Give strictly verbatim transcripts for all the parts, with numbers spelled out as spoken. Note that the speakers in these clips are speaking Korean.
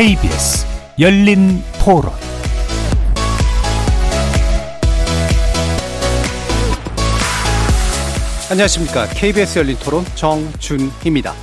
케이비에스 열린 토론. 안녕하십니까. 케이비에스 열린 토론 정준희입니다.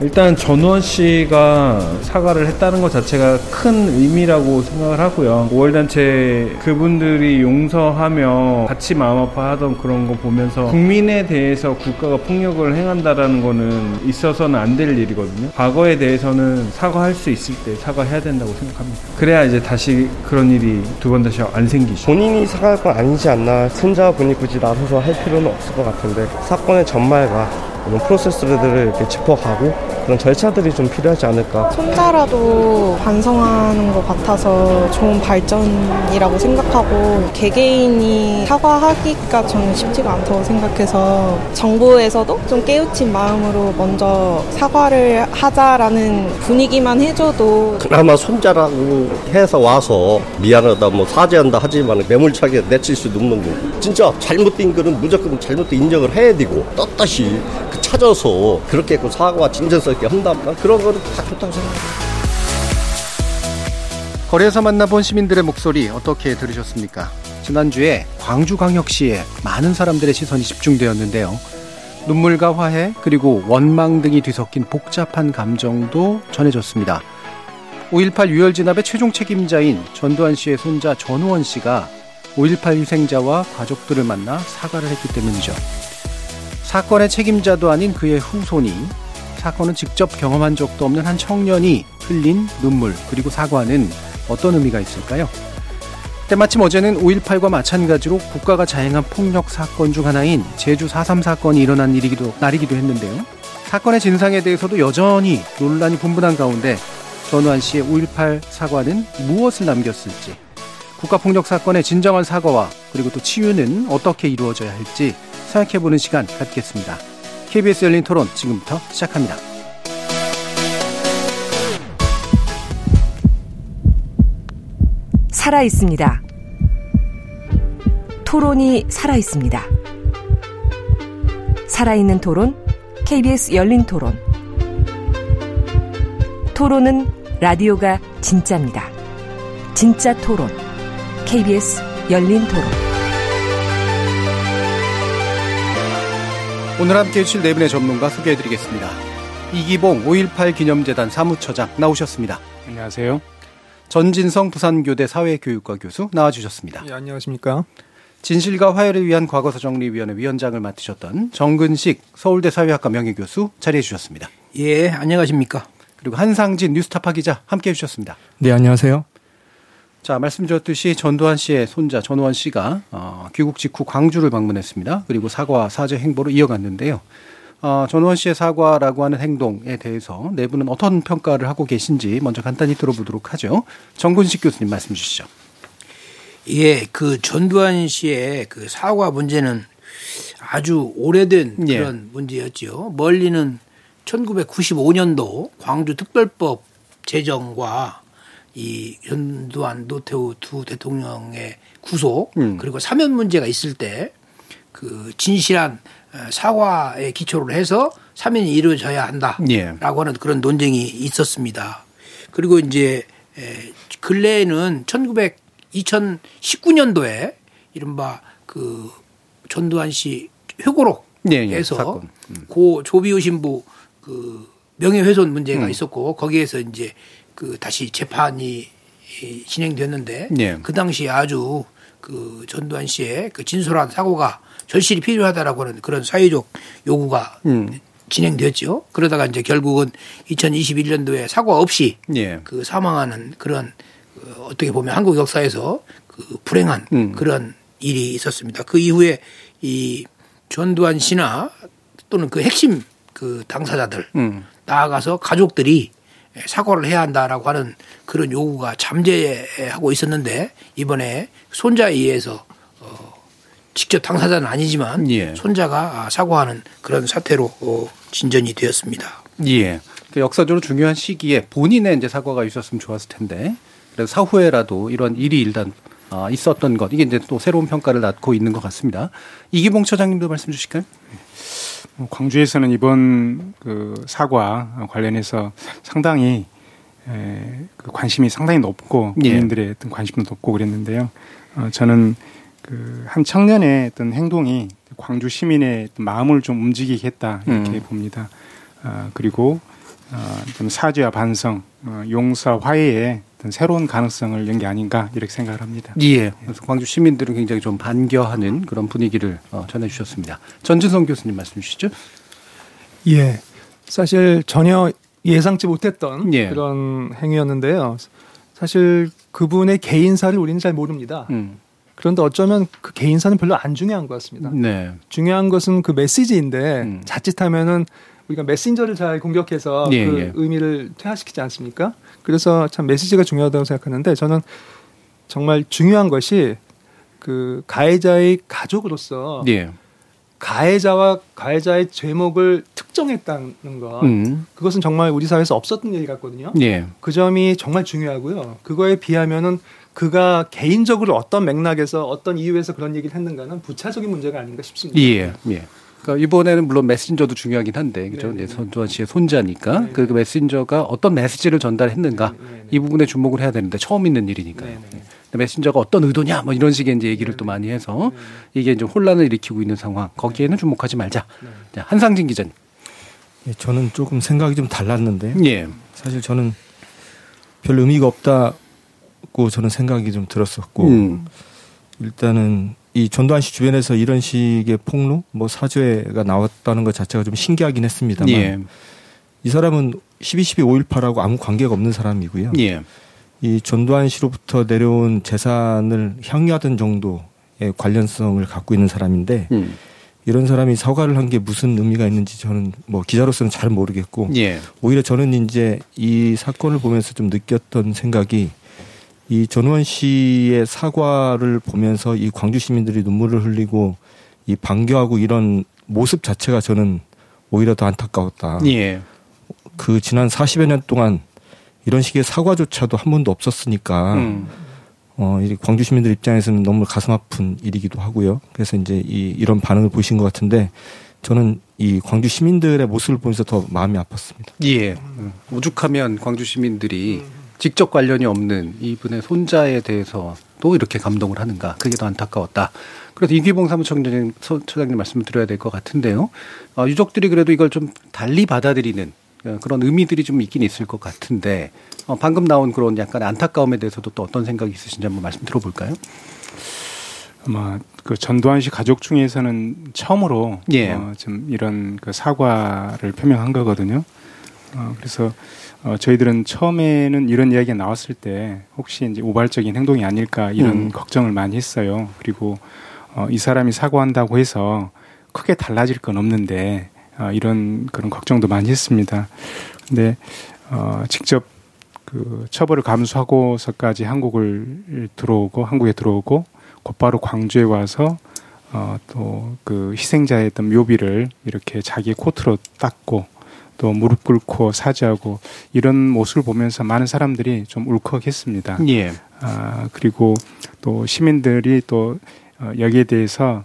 일단 전우원 씨가 사과를 했다는 것 자체가 큰 의미라고 생각을 하고요. 오월 단체 그분들이 용서하며 같이 마음 아파하던 그런 거 보면서 국민에 대해서 국가가 폭력을 행한다라는 거는 있어서는 안 될 일이거든요. 과거에 대해서는 사과할 수 있을 때 사과해야 된다고 생각합니다. 그래야 이제 다시 그런 일이 두 번 다시 안 생기죠. 본인이 사과할 건 아니지 않나. 승자분이 굳이 나서서 할 필요는 없을 것 같은데 사건의 전말과 이런 프로세스들을 이렇게 짚어가고 그런 절차들이 좀 필요하지 않을까. 손자라도 반성하는 것 같아서 좋은 발전이라고 생각하고, 개개인이 사과하기가 저는 쉽지가 않다고 생각해서 정부에서도 좀 깨우친 마음으로 먼저 사과를 하자라는 분위기만 해줘도, 그나마 손자라고 해서 와서 미안하다 뭐 사죄한다 하지만 매몰차게 내칠 수도 없는 거고, 진짜 잘못된 거는 무조건 잘못된 인정을 해야 되고 떳떳이 찾아서 그렇게 그 사과와 진정성 있게 한다니까 그런 거는 다 좋다고 생각합니다. 거리에서 만나본 시민들의 목소리 어떻게 들으셨습니까? 지난주에 광주광역시에 많은 사람들의 시선이 집중되었는데요. 눈물과 화해 그리고 원망 등이 뒤섞인 복잡한 감정도 전해졌습니다. 오일팔 유혈 진압의 최종 책임자인 전두환 씨의 손자 전우원 씨가 오일팔 희생자와 가족들을 만나 사과를 했기 때문이죠. 사건의 책임자도 아닌 그의 후손이, 사건은 직접 경험한 적도 없는 한 청년이 흘린 눈물 그리고 사과는 어떤 의미가 있을까요? 때마침 어제는 오일팔과 마찬가지로 국가가 자행한 폭력 사건 중 하나인 제주 사 삼 사건이 일어난 일이기도, 날이기도 했는데요. 사건의 진상에 대해서도 여전히 논란이 분분한 가운데 전우환 씨의 오일팔 사과는 무엇을 남겼을지, 국가폭력 사건의 진정한 사과와 그리고 또 치유는 어떻게 이루어져야 할지 생각해보는 시간 갖겠습니다. 케이비에스 열린 토론 지금부터 시작합니다. 살아있습니다. 토론이 살아있습니다. 살아있는 토론, 케이비에스 열린 토론. 토론은 라디오가 진짜입니다. 진짜 토론, 케이비에스 열린 토론. 오늘 함께해 주실 네 분의 전문가 소개해드리겠습니다. 이기봉 오일팔 기념재단 사무처장 나오셨습니다. 안녕하세요. 전진성 부산교대 사회교육과 교수 나와주셨습니다. 예, 안녕하십니까. 진실과 화해를 위한 과거사정리위원회 위원장을 맡으셨던 정근식 서울대 사회학과 명예교수 자리해 주셨습니다. 예, 안녕하십니까. 그리고 한상진 뉴스타파 기자 함께해 주셨습니다. 네, 안녕하세요. 자, 말씀드렸듯이 전두환 씨의 손자 전우원 씨가 어, 귀국 직후 광주를 방문했습니다. 그리고 사과와 사죄 행보로 이어갔는데요. 어, 전우원 씨의 사과라고 하는 행동에 대해서 네 분은 어떤 평가를 하고 계신지 먼저 간단히 들어보도록 하죠. 정근식 교수님 말씀 주시죠. 예, 그 전두환 씨의 그 사과 문제는 아주 오래된, 예, 그런 문제였죠. 멀리는 천구백구십오년도 광주 특별법 제정과 이 전두환 노태우 두 대통령의 구속, 음. 그리고 사면 문제가 있을 때 그 진실한 사과에 기초를 해서 사면이 이루어져야 한다라고, 예, 하는 그런 논쟁이 있었습니다. 그리고 이제 근래에는 이천십구년도에 이른바 그 전두환 씨 회고록에서, 예, 예, 음. 고 조비오 신부 그 명예훼손 문제가 음. 있었고, 거기에서 이제 그 다시 재판이 진행됐는데, 예, 그 당시 아주 그 전두환 씨의 그 진솔한 사고가 절실히 필요하다라고 하는 그런 사회적 요구가 음. 진행됐죠. 그러다가 이제 결국은 이천이십일년도에 사과 없이, 예, 그 사망하는 그런 어떻게 보면 한국 역사에서 그 불행한 음. 그런 일이 있었습니다. 그 이후에 이 전두환 씨나 또는 그 핵심 그 당사자들, 음. 나아가서 가족들이 사과를 해야 한다라고 하는 그런 요구가 잠재하고 있었는데, 이번에 손자에 의해서 어 직접 당사자는 아니지만, 예, 손자가 사과하는 그런 사태로 어 진전이 되었습니다. 예, 그 역사적으로 중요한 시기에 본인의 이제 사과가 있었으면 좋았을 텐데, 그래서 사후에라도 이런 일이 일단 아 있었던 것, 이게 이제 또 새로운 평가를 낳고 있는 것 같습니다. 이기봉 처장님도 말씀 주실까요? 광주에서는 이번 그 사과 관련해서 상당히 그 관심이 상당히 높고 국민들의 어떤 관심도 높고 그랬는데요. 어, 저는 그 한 청년의 어떤 행동이 광주 시민의 마음을 좀 움직이겠다 이렇게 음. 봅니다. 어, 그리고 어, 좀 사죄와 반성, 어, 용서, 화해의 어떤 새로운 가능성을 연 게 아닌가 이렇게 생각을 합니다. 예. 그래서 광주 시민들은 굉장히 좀 반겨하는 그런 분위기를 어, 전해주셨습니다. 전진성 교수님 말씀 주시죠. 예. 사실 전혀 예상치 못했던 예. 그런 행위였는데요. 사실 그분의 개인사를 우리는 잘 모릅니다. 음. 그런데 어쩌면 그 개인사는 별로 안 중요한 것 같습니다. 네. 중요한 것은 그 메시지인데 음. 자칫하면은 우리가 메신저를 잘 공격해서 예, 그 예. 의미를 퇴화시키지 않습니까? 그래서 참 메시지가 중요하다고 생각하는데 저는 정말 중요한 것이 그 가해자의 가족으로서 예. 가해자와 가해자의 죄목을 특정했다는 것 음. 그것은 정말 우리 사회에서 없었던 일 같거든요. 예. 그 점이 정말 중요하고요. 그거에 비하면은 그가 개인적으로 어떤 맥락에서 어떤 이유에서 그런 얘기를 했는가는 부차적인 문제가 아닌가 싶습니다. 예. 예. 그러니까 이번에는 물론 메신저도 중요하긴 한데 그렇죠? 예, 전두환 씨의 손자니까 네네. 그 메신저가 어떤 메시지를 전달했는가 네네. 이 부분에 주목을 해야 되는데 처음 있는 일이니까요. 네네. 메신저가 어떤 의도냐 뭐 이런 식의 이제 얘기를 네네. 또 많이 해서 네네. 이게 이제 혼란을 일으키고 있는 상황 거기에는 주목하지 말자. 자, 한상진 기자님. 예, 저는 조금 생각이 좀 달랐는데 예. 사실 저는 별 의미가 없다고 저는 생각이 좀 들었었고 음. 일단은 이 전두환 씨 주변에서 이런 식의 폭로, 뭐 사죄가 나왔다는 것 자체가 좀 신기하긴 했습니다만 예. 이 사람은 십이 십이 오일팔하고 아무 관계가 없는 사람이고요. 예. 이 전두환 씨로부터 내려온 재산을 향유하던 정도의 관련성을 갖고 있는 사람인데 음. 이런 사람이 사과를 한 게 무슨 의미가 있는지 저는 뭐 기자로서는 잘 모르겠고 예. 오히려 저는 이제 이 사건을 보면서 좀 느꼈던 생각이 이 전우원 씨의 사과를 보면서 이 광주 시민들이 눈물을 흘리고 이 반겨하고 이런 모습 자체가 저는 오히려 더 안타까웠다. 예. 그 지난 사십여 년 동안 이런 식의 사과조차도 한 번도 없었으니까 음. 어, 이 광주 시민들 입장에서는 너무 가슴 아픈 일이기도 하고요. 그래서 이제 이 이런 반응을 보신 것 같은데 저는 이 광주 시민들의 모습을 보면서 더 마음이 아팠습니다. 예. 오죽하면 광주 시민들이 음. 직접 관련이 없는 이분의 손자에 대해서 또 이렇게 감동을 하는가. 그게 더 안타까웠다. 그래서 이기봉 사무총장님, 처장님 말씀을 드려야 될 것 같은데요. 어, 유족들이 그래도 이걸 좀 달리 받아들이는 그런 의미들이 좀 있긴 있을 것 같은데 어, 방금 나온 그런 약간 안타까움에 대해서도 또 어떤 생각이 있으신지 한번 말씀 들어볼까요? 아마 그 전두환 씨 가족 중에서는 처음으로 예. 어, 좀 이런 그 사과를 표명한 거거든요. 어, 그래서 어, 저희들은 처음에는 이런 이야기가 나왔을 때 혹시 이제 우발적인 행동이 아닐까 이런 음. 걱정을 많이 했어요. 그리고 어, 이 사람이 사과한다고 해서 크게 달라질 건 없는데 어, 이런 그런 걱정도 많이 했습니다. 근데 어, 직접 그 처벌을 감수하고서까지 한국을 들어오고 한국에 들어오고 곧바로 광주에 와서 어, 또 그 희생자의 어떤 묘비를 이렇게 자기 코트로 닦고 또 무릎 꿇고 사죄하고 이런 모습을 보면서 많은 사람들이 좀 울컥했습니다. 예. 아, 그리고 또 시민들이 또 여기에 대해서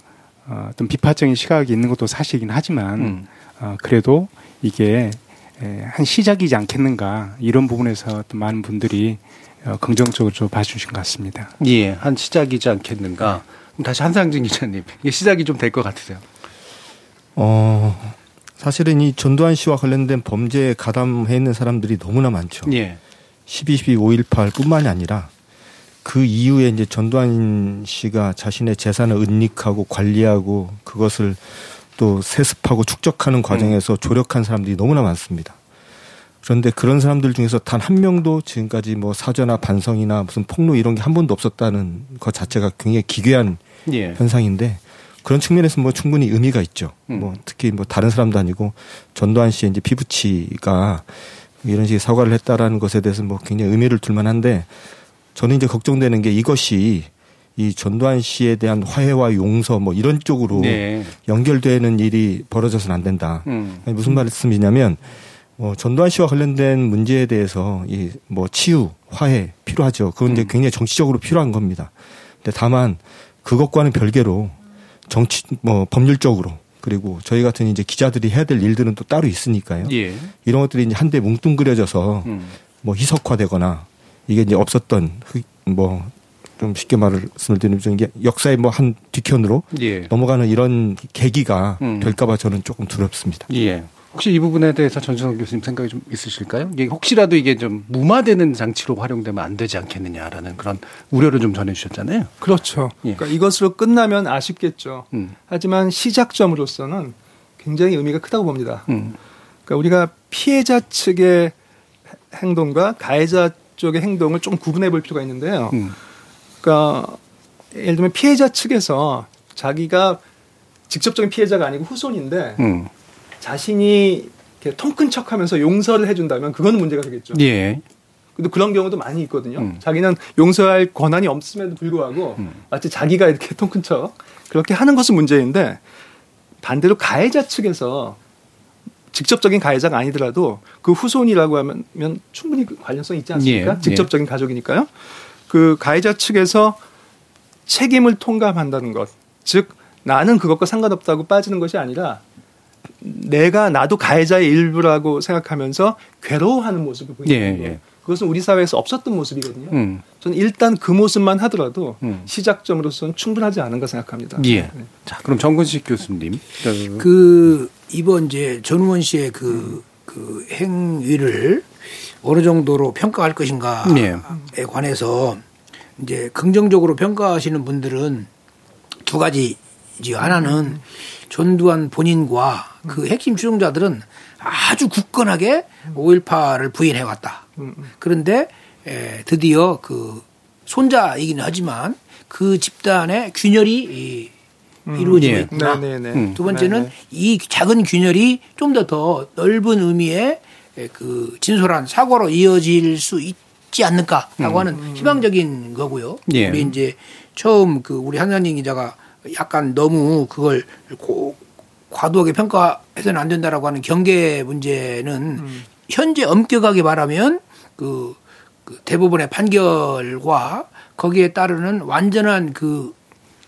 어떤 비판적인 시각이 있는 것도 사실이긴 하지만 음. 아, 그래도 이게 한 시작이지 않겠는가 이런 부분에서 또 많은 분들이 긍정적으로 좀 봐주신 것 같습니다. 예, 한 시작이지 않겠는가. 그럼 다시 한상진 기자님, 이게 시작이 좀 될 것 같으세요? 어. 사실은 이 전두환 씨와 관련된 범죄에 가담해 있는 사람들이 너무나 많죠. 예. 십이 십이 오일팔뿐만이 아니라 그 이후에 이제 전두환 씨가 자신의 재산을 은닉하고 관리하고 그것을 또 세습하고 축적하는 과정에서 음. 조력한 사람들이 너무나 많습니다. 그런데 그런 사람들 중에서 단 한 명도 지금까지 뭐 사죄나 반성이나 무슨 폭로 이런 게 한 번도 없었다는 것 자체가 굉장히 기괴한 예. 현상인데 그런 측면에서 뭐 충분히 의미가 있죠. 음. 뭐 특히 뭐 다른 사람도 아니고 전두환 씨의 이제 피부치가 이런 식의 사과를 했다라는 것에 대해서 뭐 굉장히 의미를 둘만한데 저는 이제 걱정되는 게 이것이 이 전두환 씨에 대한 화해와 용서 뭐 이런 쪽으로 네. 연결되는 일이 벌어져서는 안 된다. 음. 아니 무슨 말씀이냐면 뭐 전두환 씨와 관련된 문제에 대해서 이 뭐 치유, 화해 필요하죠. 그건 음. 이제 굉장히 정치적으로 필요한 겁니다. 근데 다만 그것과는 별개로 정치, 뭐, 법률적으로, 그리고 저희 같은 이제 기자들이 해야 될 일들은 또 따로 있으니까요. 예. 이런 것들이 이제 한데 뭉뚱그려져서, 음. 뭐 희석화되거나 이게 이제 없었던 뭐 좀 쉽게 말씀을 드리면 이게 역사의 뭐 한 뒤편으로 예. 넘어가는 이런 계기가 음. 될까봐 저는 조금 두렵습니다. 예. 혹시 이 부분에 대해서 전진성 교수님 생각이 좀 있으실까요? 이게 혹시라도 이게 좀 무마되는 장치로 활용되면 안 되지 않겠느냐라는 그런 우려를 좀 전해주셨잖아요. 그렇죠. 예. 그러니까 이것으로 끝나면 아쉽겠죠. 음. 하지만 시작점으로서는 굉장히 의미가 크다고 봅니다. 음. 그러니까 우리가 피해자 측의 행동과 가해자 쪽의 행동을 좀 구분해 볼 필요가 있는데요. 음. 그러니까 예를 들면 피해자 측에서 자기가 직접적인 피해자가 아니고 후손인데 음. 자신이 이렇게 통큰 척하면서 용서를 해준다면 그건 문제가 되겠죠. 예. 근데 그런 경우도 많이 있거든요. 음. 자기는 용서할 권한이 없음에도 불구하고 음. 마치 자기가 이렇게 통큰 척 그렇게 하는 것은 문제인데 반대로 가해자 측에서 직접적인 가해자가 아니더라도 그 후손이라고 하면 충분히 관련성이 있지 않습니까? 예. 직접적인 예. 가족이니까요. 그 가해자 측에서 책임을 통감한다는 것, 즉 나는 그것과 상관없다고 빠지는 것이 아니라 내가 나도 가해자의 일부라고 생각하면서 괴로워하는 모습을 보이는 예, 거예요. 예. 그것은 우리 사회에서 없었던 모습이거든요. 음. 저는 일단 그 모습만 하더라도 음. 시작점으로서는 충분하지 않은가 생각합니다. 예. 네. 자, 그럼 정근식 교수님. 그 이번 이제 전우원 씨의 그, 그 행위를 어느 정도로 평가할 것인가에 예. 관해서 이제 긍정적으로 평가하시는 분들은 두 가지. 이제 하나는 전두환 본인과 그 핵심 추종자들은 아주 굳건하게 오일팔을 부인해왔다. 그런데 드디어 그 손자이긴 하지만 그 집단의 균열이 이루어지고 있구나. 두 번째는 이 작은 균열이 좀 더 더 넓은 의미의 그 진솔한 사고로 이어질 수 있지 않을까라고 하는 희망적인 거고요. 우리 이제 처음 그 우리 한상진 기자가 약간 너무 그걸 고, 과도하게 평가해서는 안 된다라고 하는 경계 문제는 음. 현재 엄격하게 말하면 그, 그 대법원의 판결과 거기에 따르는 완전한 그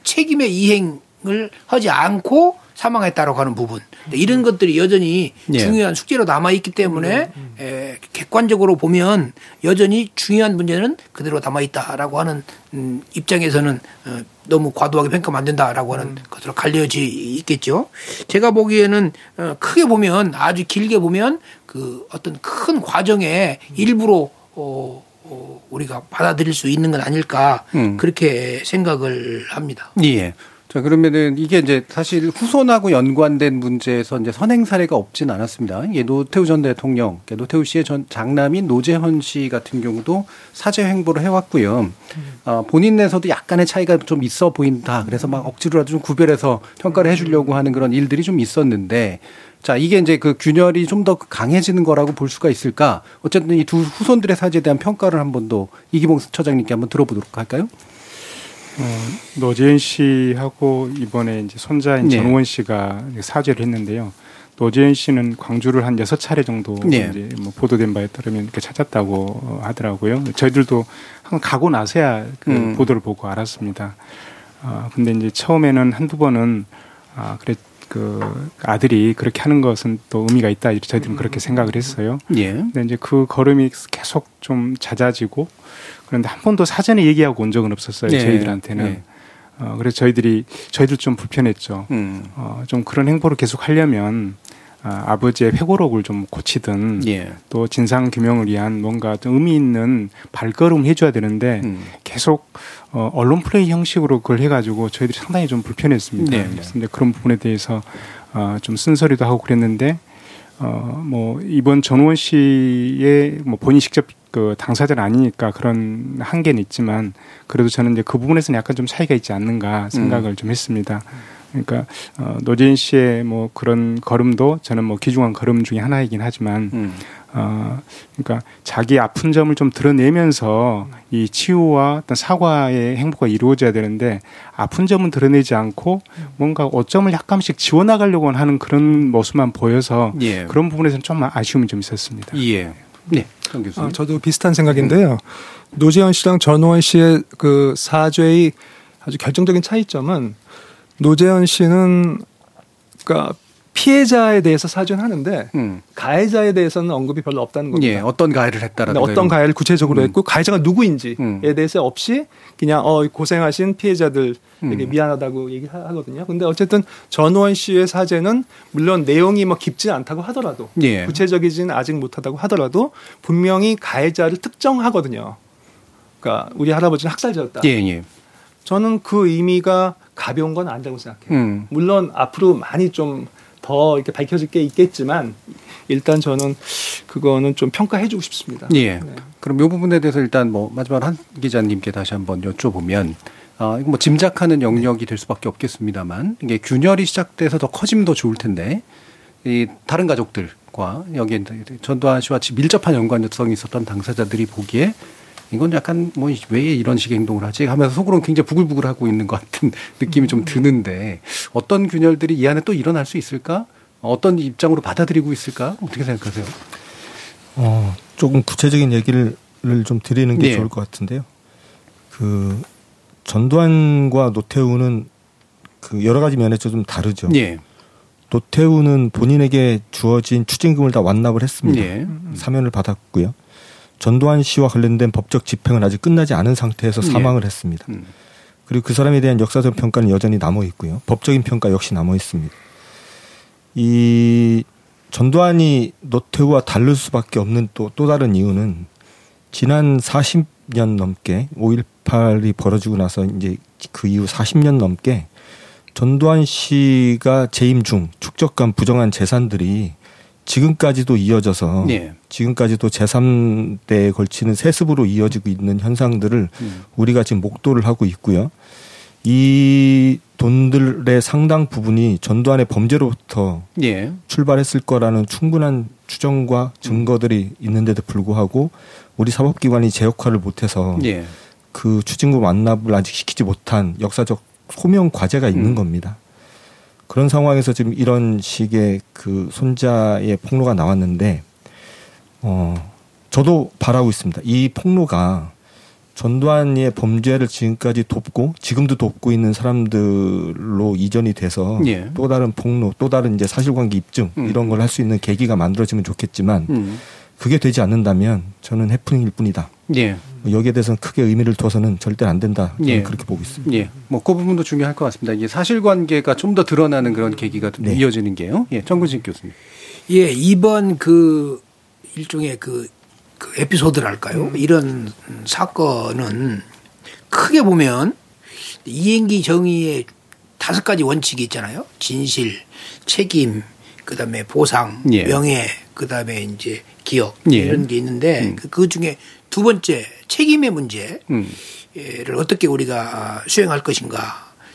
책임의 이행을 하지 않고 사망했다라고 하는 부분. 이런 것들이 여전히 예. 중요한 숙제로 남아있기 때문에 음, 음. 에, 객관적으로 보면 여전히 중요한 문제는 그대로 남아있다라고 하는 음, 입장에서는 어, 너무 과도하게 평가하면 안 된다라고 하는 음. 것으로 갈려져 있겠죠. 제가 보기에는 어, 크게 보면 아주 길게 보면 그 어떤 큰 과정의 음. 일부로 어, 어, 우리가 받아들일 수 있는 건 아닐까 음. 그렇게 생각을 합니다. 예. 자, 그러면은 이게 이제 사실 후손하고 연관된 문제에서 이제 선행 사례가 없진 않았습니다. 이게 노태우 전 대통령, 그러니까 노태우 씨의 전 장남인 노재현 씨 같은 경우도 사죄 행보를 해왔고요. 어, 본인 내에서도 약간의 차이가 좀 있어 보인다. 그래서 막 억지로라도 좀 구별해서 평가를 해주려고 하는 그런 일들이 좀 있었는데, 자, 이게 이제 그 균열이 좀 더 강해지는 거라고 볼 수가 있을까? 어쨌든 이 두 후손들의 사죄에 대한 평가를 한 번 더 이기봉 처장님께 한번 들어보도록 할까요? 어, 노재현 씨하고 이번에 이제 손자인 네. 전우원 씨가 사죄를 했는데요. 노재현 씨는 광주를 한 여섯 차례 정도 네. 이제 뭐 보도된 바에 따르면 이렇게 찾았다고 하더라고요. 저희들도 한 가고 나서야 그 음. 보도를 보고 알았습니다. 아, 근데 이제 처음에는 한두 번은 아, 그래, 그 아들이 그렇게 하는 것은 또 의미가 있다. 저희들은 그렇게 생각을 했어요. 예. 근데 이제 그 걸음이 계속 좀 잦아지고 그런데 한 번도 사전에 얘기하고 온 적은 없었어요. 네. 저희들한테는. 네. 어, 그래서 저희들이, 저희들 좀 불편했죠. 음. 어, 좀 그런 행보를 계속 하려면 아, 아버지의 회고록을 좀 고치든 예. 또 진상규명을 위한 뭔가 좀 의미 있는 발걸음을 해줘야 되는데 음. 계속 어, 언론 플레이 형식으로 그걸 해가지고 저희들이 상당히 좀 불편했습니다. 네. 그런데 그런 부분에 대해서 어, 좀 쓴소리도 하고 그랬는데 어, 뭐 이번 전우원 씨의 뭐 본인 직접 그 당사자는 아니니까 그런 한계는 있지만 그래도 저는 이제 그 부분에서는 약간 좀 차이가 있지 않는가 생각을 음. 좀 했습니다. 그러니까 어, 노재현 씨의 뭐 그런 걸음도 저는 뭐 귀중한 걸음 중에 하나이긴 하지만, 음. 어, 그러니까 자기 아픈 점을 좀 드러내면서 이 치유와 어떤 사과의 행보가 이루어져야 되는데 아픈 점은 드러내지 않고 뭔가 어점을 약간씩 지워나가려고 하는 그런 모습만 보여서 예. 그런 부분에서는 좀 아쉬움이 좀 있었습니다. 예. 네, 정 교수님. 아, 저도 비슷한 생각인데요. 음. 노재현 씨랑 전우원 씨의 그 사죄의 아주 결정적인 차이점은 노재현 씨는 그러니까 피해자에 대해서 사죄하는데 음. 가해자에 대해서는 언급이 별로 없다는 겁니다. 예, 어떤 가해를 했다라든가 어떤 가해를 구체적으로 음. 했고 가해자가 누구인지에 음. 대해서 없이 그냥 어, 고생하신 피해자들에게 음. 미안하다고 얘기하거든요. 근데 어쨌든 전우원 씨의 사죄는 물론 내용이 뭐 깊지 않다고 하더라도 예. 구체적이진 아직 못하다고 하더라도 분명히 가해자를 특정하거든요. 그러니까 우리 할아버지는 학살자였다. 예, 예. 저는 그 의미가 가벼운 건 아니라고 생각해요. 음. 물론 앞으로 많이 좀 더 이렇게 밝혀질 게 있겠지만 일단 저는 그거는 좀 평가해주고 싶습니다. 예. 네. 그럼 이 부분에 대해서 일단 뭐 마지막으로 한 기자님께 다시 한번 여쭤보면 어, 이거 뭐 짐작하는 영역이 네. 될 수밖에 없겠습니다만 이게 균열이 시작돼서 더 커지면 더 좋을 텐데 이 다른 가족들과 여기 전두환 씨와 밀접한 연관성이 있었던 당사자들이 보기에 이건 약간 뭐 왜 이런 식의 행동을 하지 하면서 속으로는 굉장히 부글부글 하고 있는 것 같은 느낌이 좀 드는데 어떤 균열들이 이 안에 또 일어날 수 있을까? 어떤 입장으로 받아들이고 있을까? 어떻게 생각하세요? 어, 조금 구체적인 얘기를 좀 드리는 게 네. 좋을 것 같은데요. 그 전두환과 노태우는 그 여러 가지 면에서 좀 다르죠. 네. 노태우는 본인에게 주어진 추징금을 다 완납을 했습니다. 네. 사면을 받았고요. 전두환 씨와 관련된 법적 집행은 아직 끝나지 않은 상태에서 사망을 예. 했습니다. 음. 그리고 그 사람에 대한 역사적 평가는 여전히 남아 있고요. 법적인 평가 역시 남아 있습니다. 이 전두환이 노태우와 다를 수밖에 없는 또, 또 다른 이유는 지난 사십 년 넘게 오일팔이 벌어지고 나서 이제 그 이후 사십 년 넘게 전두환 씨가 재임 중 축적한 부정한 재산들이 지금까지도 이어져서 예. 지금까지도 제삼 대에 걸치는 세습으로 이어지고 있는 현상들을 음. 우리가 지금 목도를 하고 있고요. 이 돈들의 상당 부분이 전두환의 범죄로부터 예. 출발했을 거라는 충분한 추정과 증거들이 음. 있는데도 불구하고 우리 사법기관이 제 역할을 못해서 예. 그 추징금 완납을 아직 시키지 못한 역사적 소명 과제가 있는 음. 겁니다. 그런 상황에서 지금 이런 식의 그 손자의 폭로가 나왔는데, 어, 저도 바라고 있습니다. 이 폭로가 전두환의 범죄를 지금까지 돕고, 지금도 돕고 있는 사람들로 이전이 돼서 예. 또 다른 폭로, 또 다른 이제 사실관계 입증, 음. 이런 걸 할 수 있는 계기가 만들어지면 좋겠지만, 음. 그게 되지 않는다면 저는 해프닝일 뿐이다. 예. 여기에 대해서는 크게 의미를 둬서는 절대 안 된다. 저는 예. 그렇게 보고 있습니다. 예. 뭐 그 부분도 중요할 것 같습니다. 이게 사실관계가 좀 더 드러나는 그런 계기가 네. 이어지는 게요. 예, 정근식 교수님. 예, 이번 그 일종의 그, 그 에피소드랄까요? 이런 사건은 크게 보면 이행기 정의의 다섯 가지 원칙이 있잖아요. 진실, 책임, 그 다음에 보상, 예. 명예, 그 다음에 이제 기억 예. 이런 게 있는데 음. 그 중에 두 번째 책임의 문제를 음. 어떻게 우리가 수행할 것인가.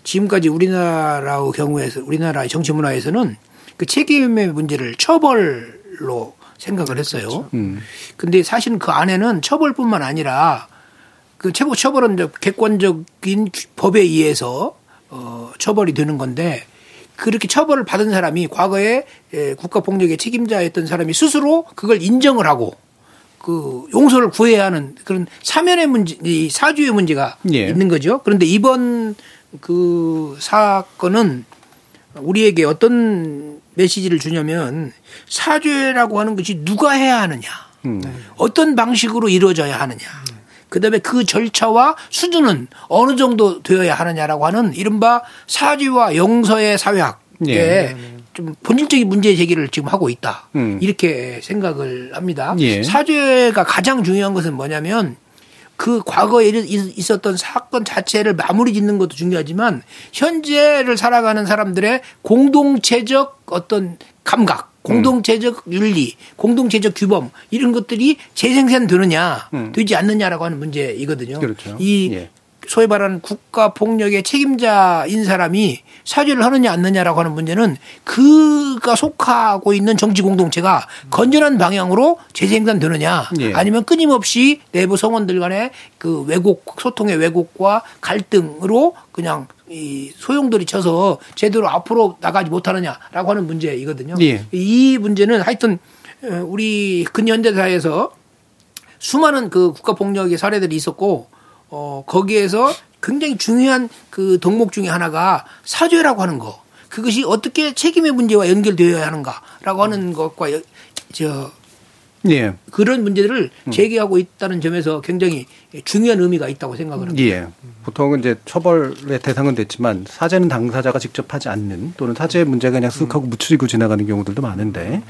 지금까지 우리나라의 경우에서 우리나라의 정치 문화에서는 그 책임의 문제를 처벌로 생각을 했어요. 그렇죠. 음. 근데 사실은 그 안에는 처벌뿐만 아니라 그 최고 처벌은 객관적인 법에 의해서 어, 처벌이 되는 건데 그렇게 처벌을 받은 사람이 과거에 국가폭력의 책임자였던 사람이 스스로 그걸 인정을 하고 그 용서를 구해야 하는 그런 사면의 문제, 사주의 문제가 예. 있는 거죠. 그런데 이번 그 사건은 우리에게 어떤 메시지를 주냐면 사죄라고 하는 것이 누가 해야 하느냐, 음. 어떤 방식으로 이루어져야 하느냐. 그다음에 그 절차와 수준은 어느 정도 되어야 하느냐라고 하는 이른바 사죄와 용서의 사회학에 예. 좀 본질적인 문제 제기를 지금 하고 있다. 음. 이렇게 생각을 합니다. 예. 사죄가 가장 중요한 것은 뭐냐면 그 과거에 있었던 사건 자체를 마무리 짓는 것도 중요하지만 현재를 살아가는 사람들의 공동체적 어떤 감각. 공동체적 윤리, 공동체적 규범 이런 것들이 재생산되느냐 음. 되지 않느냐라고 하는 문제이거든요. 그렇죠. 이 예. 소위 말하는 국가폭력의 책임자인 사람이 사죄를 하느냐 안느냐라고 하는 문제는 그가 속하고 있는 정치 공동체가 건전한 방향으로 재생산되느냐 예. 아니면 끊임없이 내부 성원들 간의 그 왜곡, 소통의 왜곡과 갈등으로 그냥 이 소용돌이 쳐서 제대로 앞으로 나가지 못하느냐라고 하는 문제이거든요. 예. 이 문제는 하여튼 우리 근현대사에서 수많은 그 국가폭력의 사례들이 있었고 어, 거기에서 굉장히 중요한 그 덕목 중에 하나가 사죄라고 하는 거. 그것이 어떻게 책임의 문제와 연결되어야 하는가라고 하는 음. 것과 여, 저 예. 그런 문제들을 제기하고 음. 있다는 점에서 굉장히 중요한 의미가 있다고 생각을 합니다. 예. 보통은 이제 처벌의 대상은 됐지만 사죄는 당사자가 직접 하지 않는 또는 사죄의 문제가 그냥 쓱 하고 묻히고 지나가는 경우들도 많은데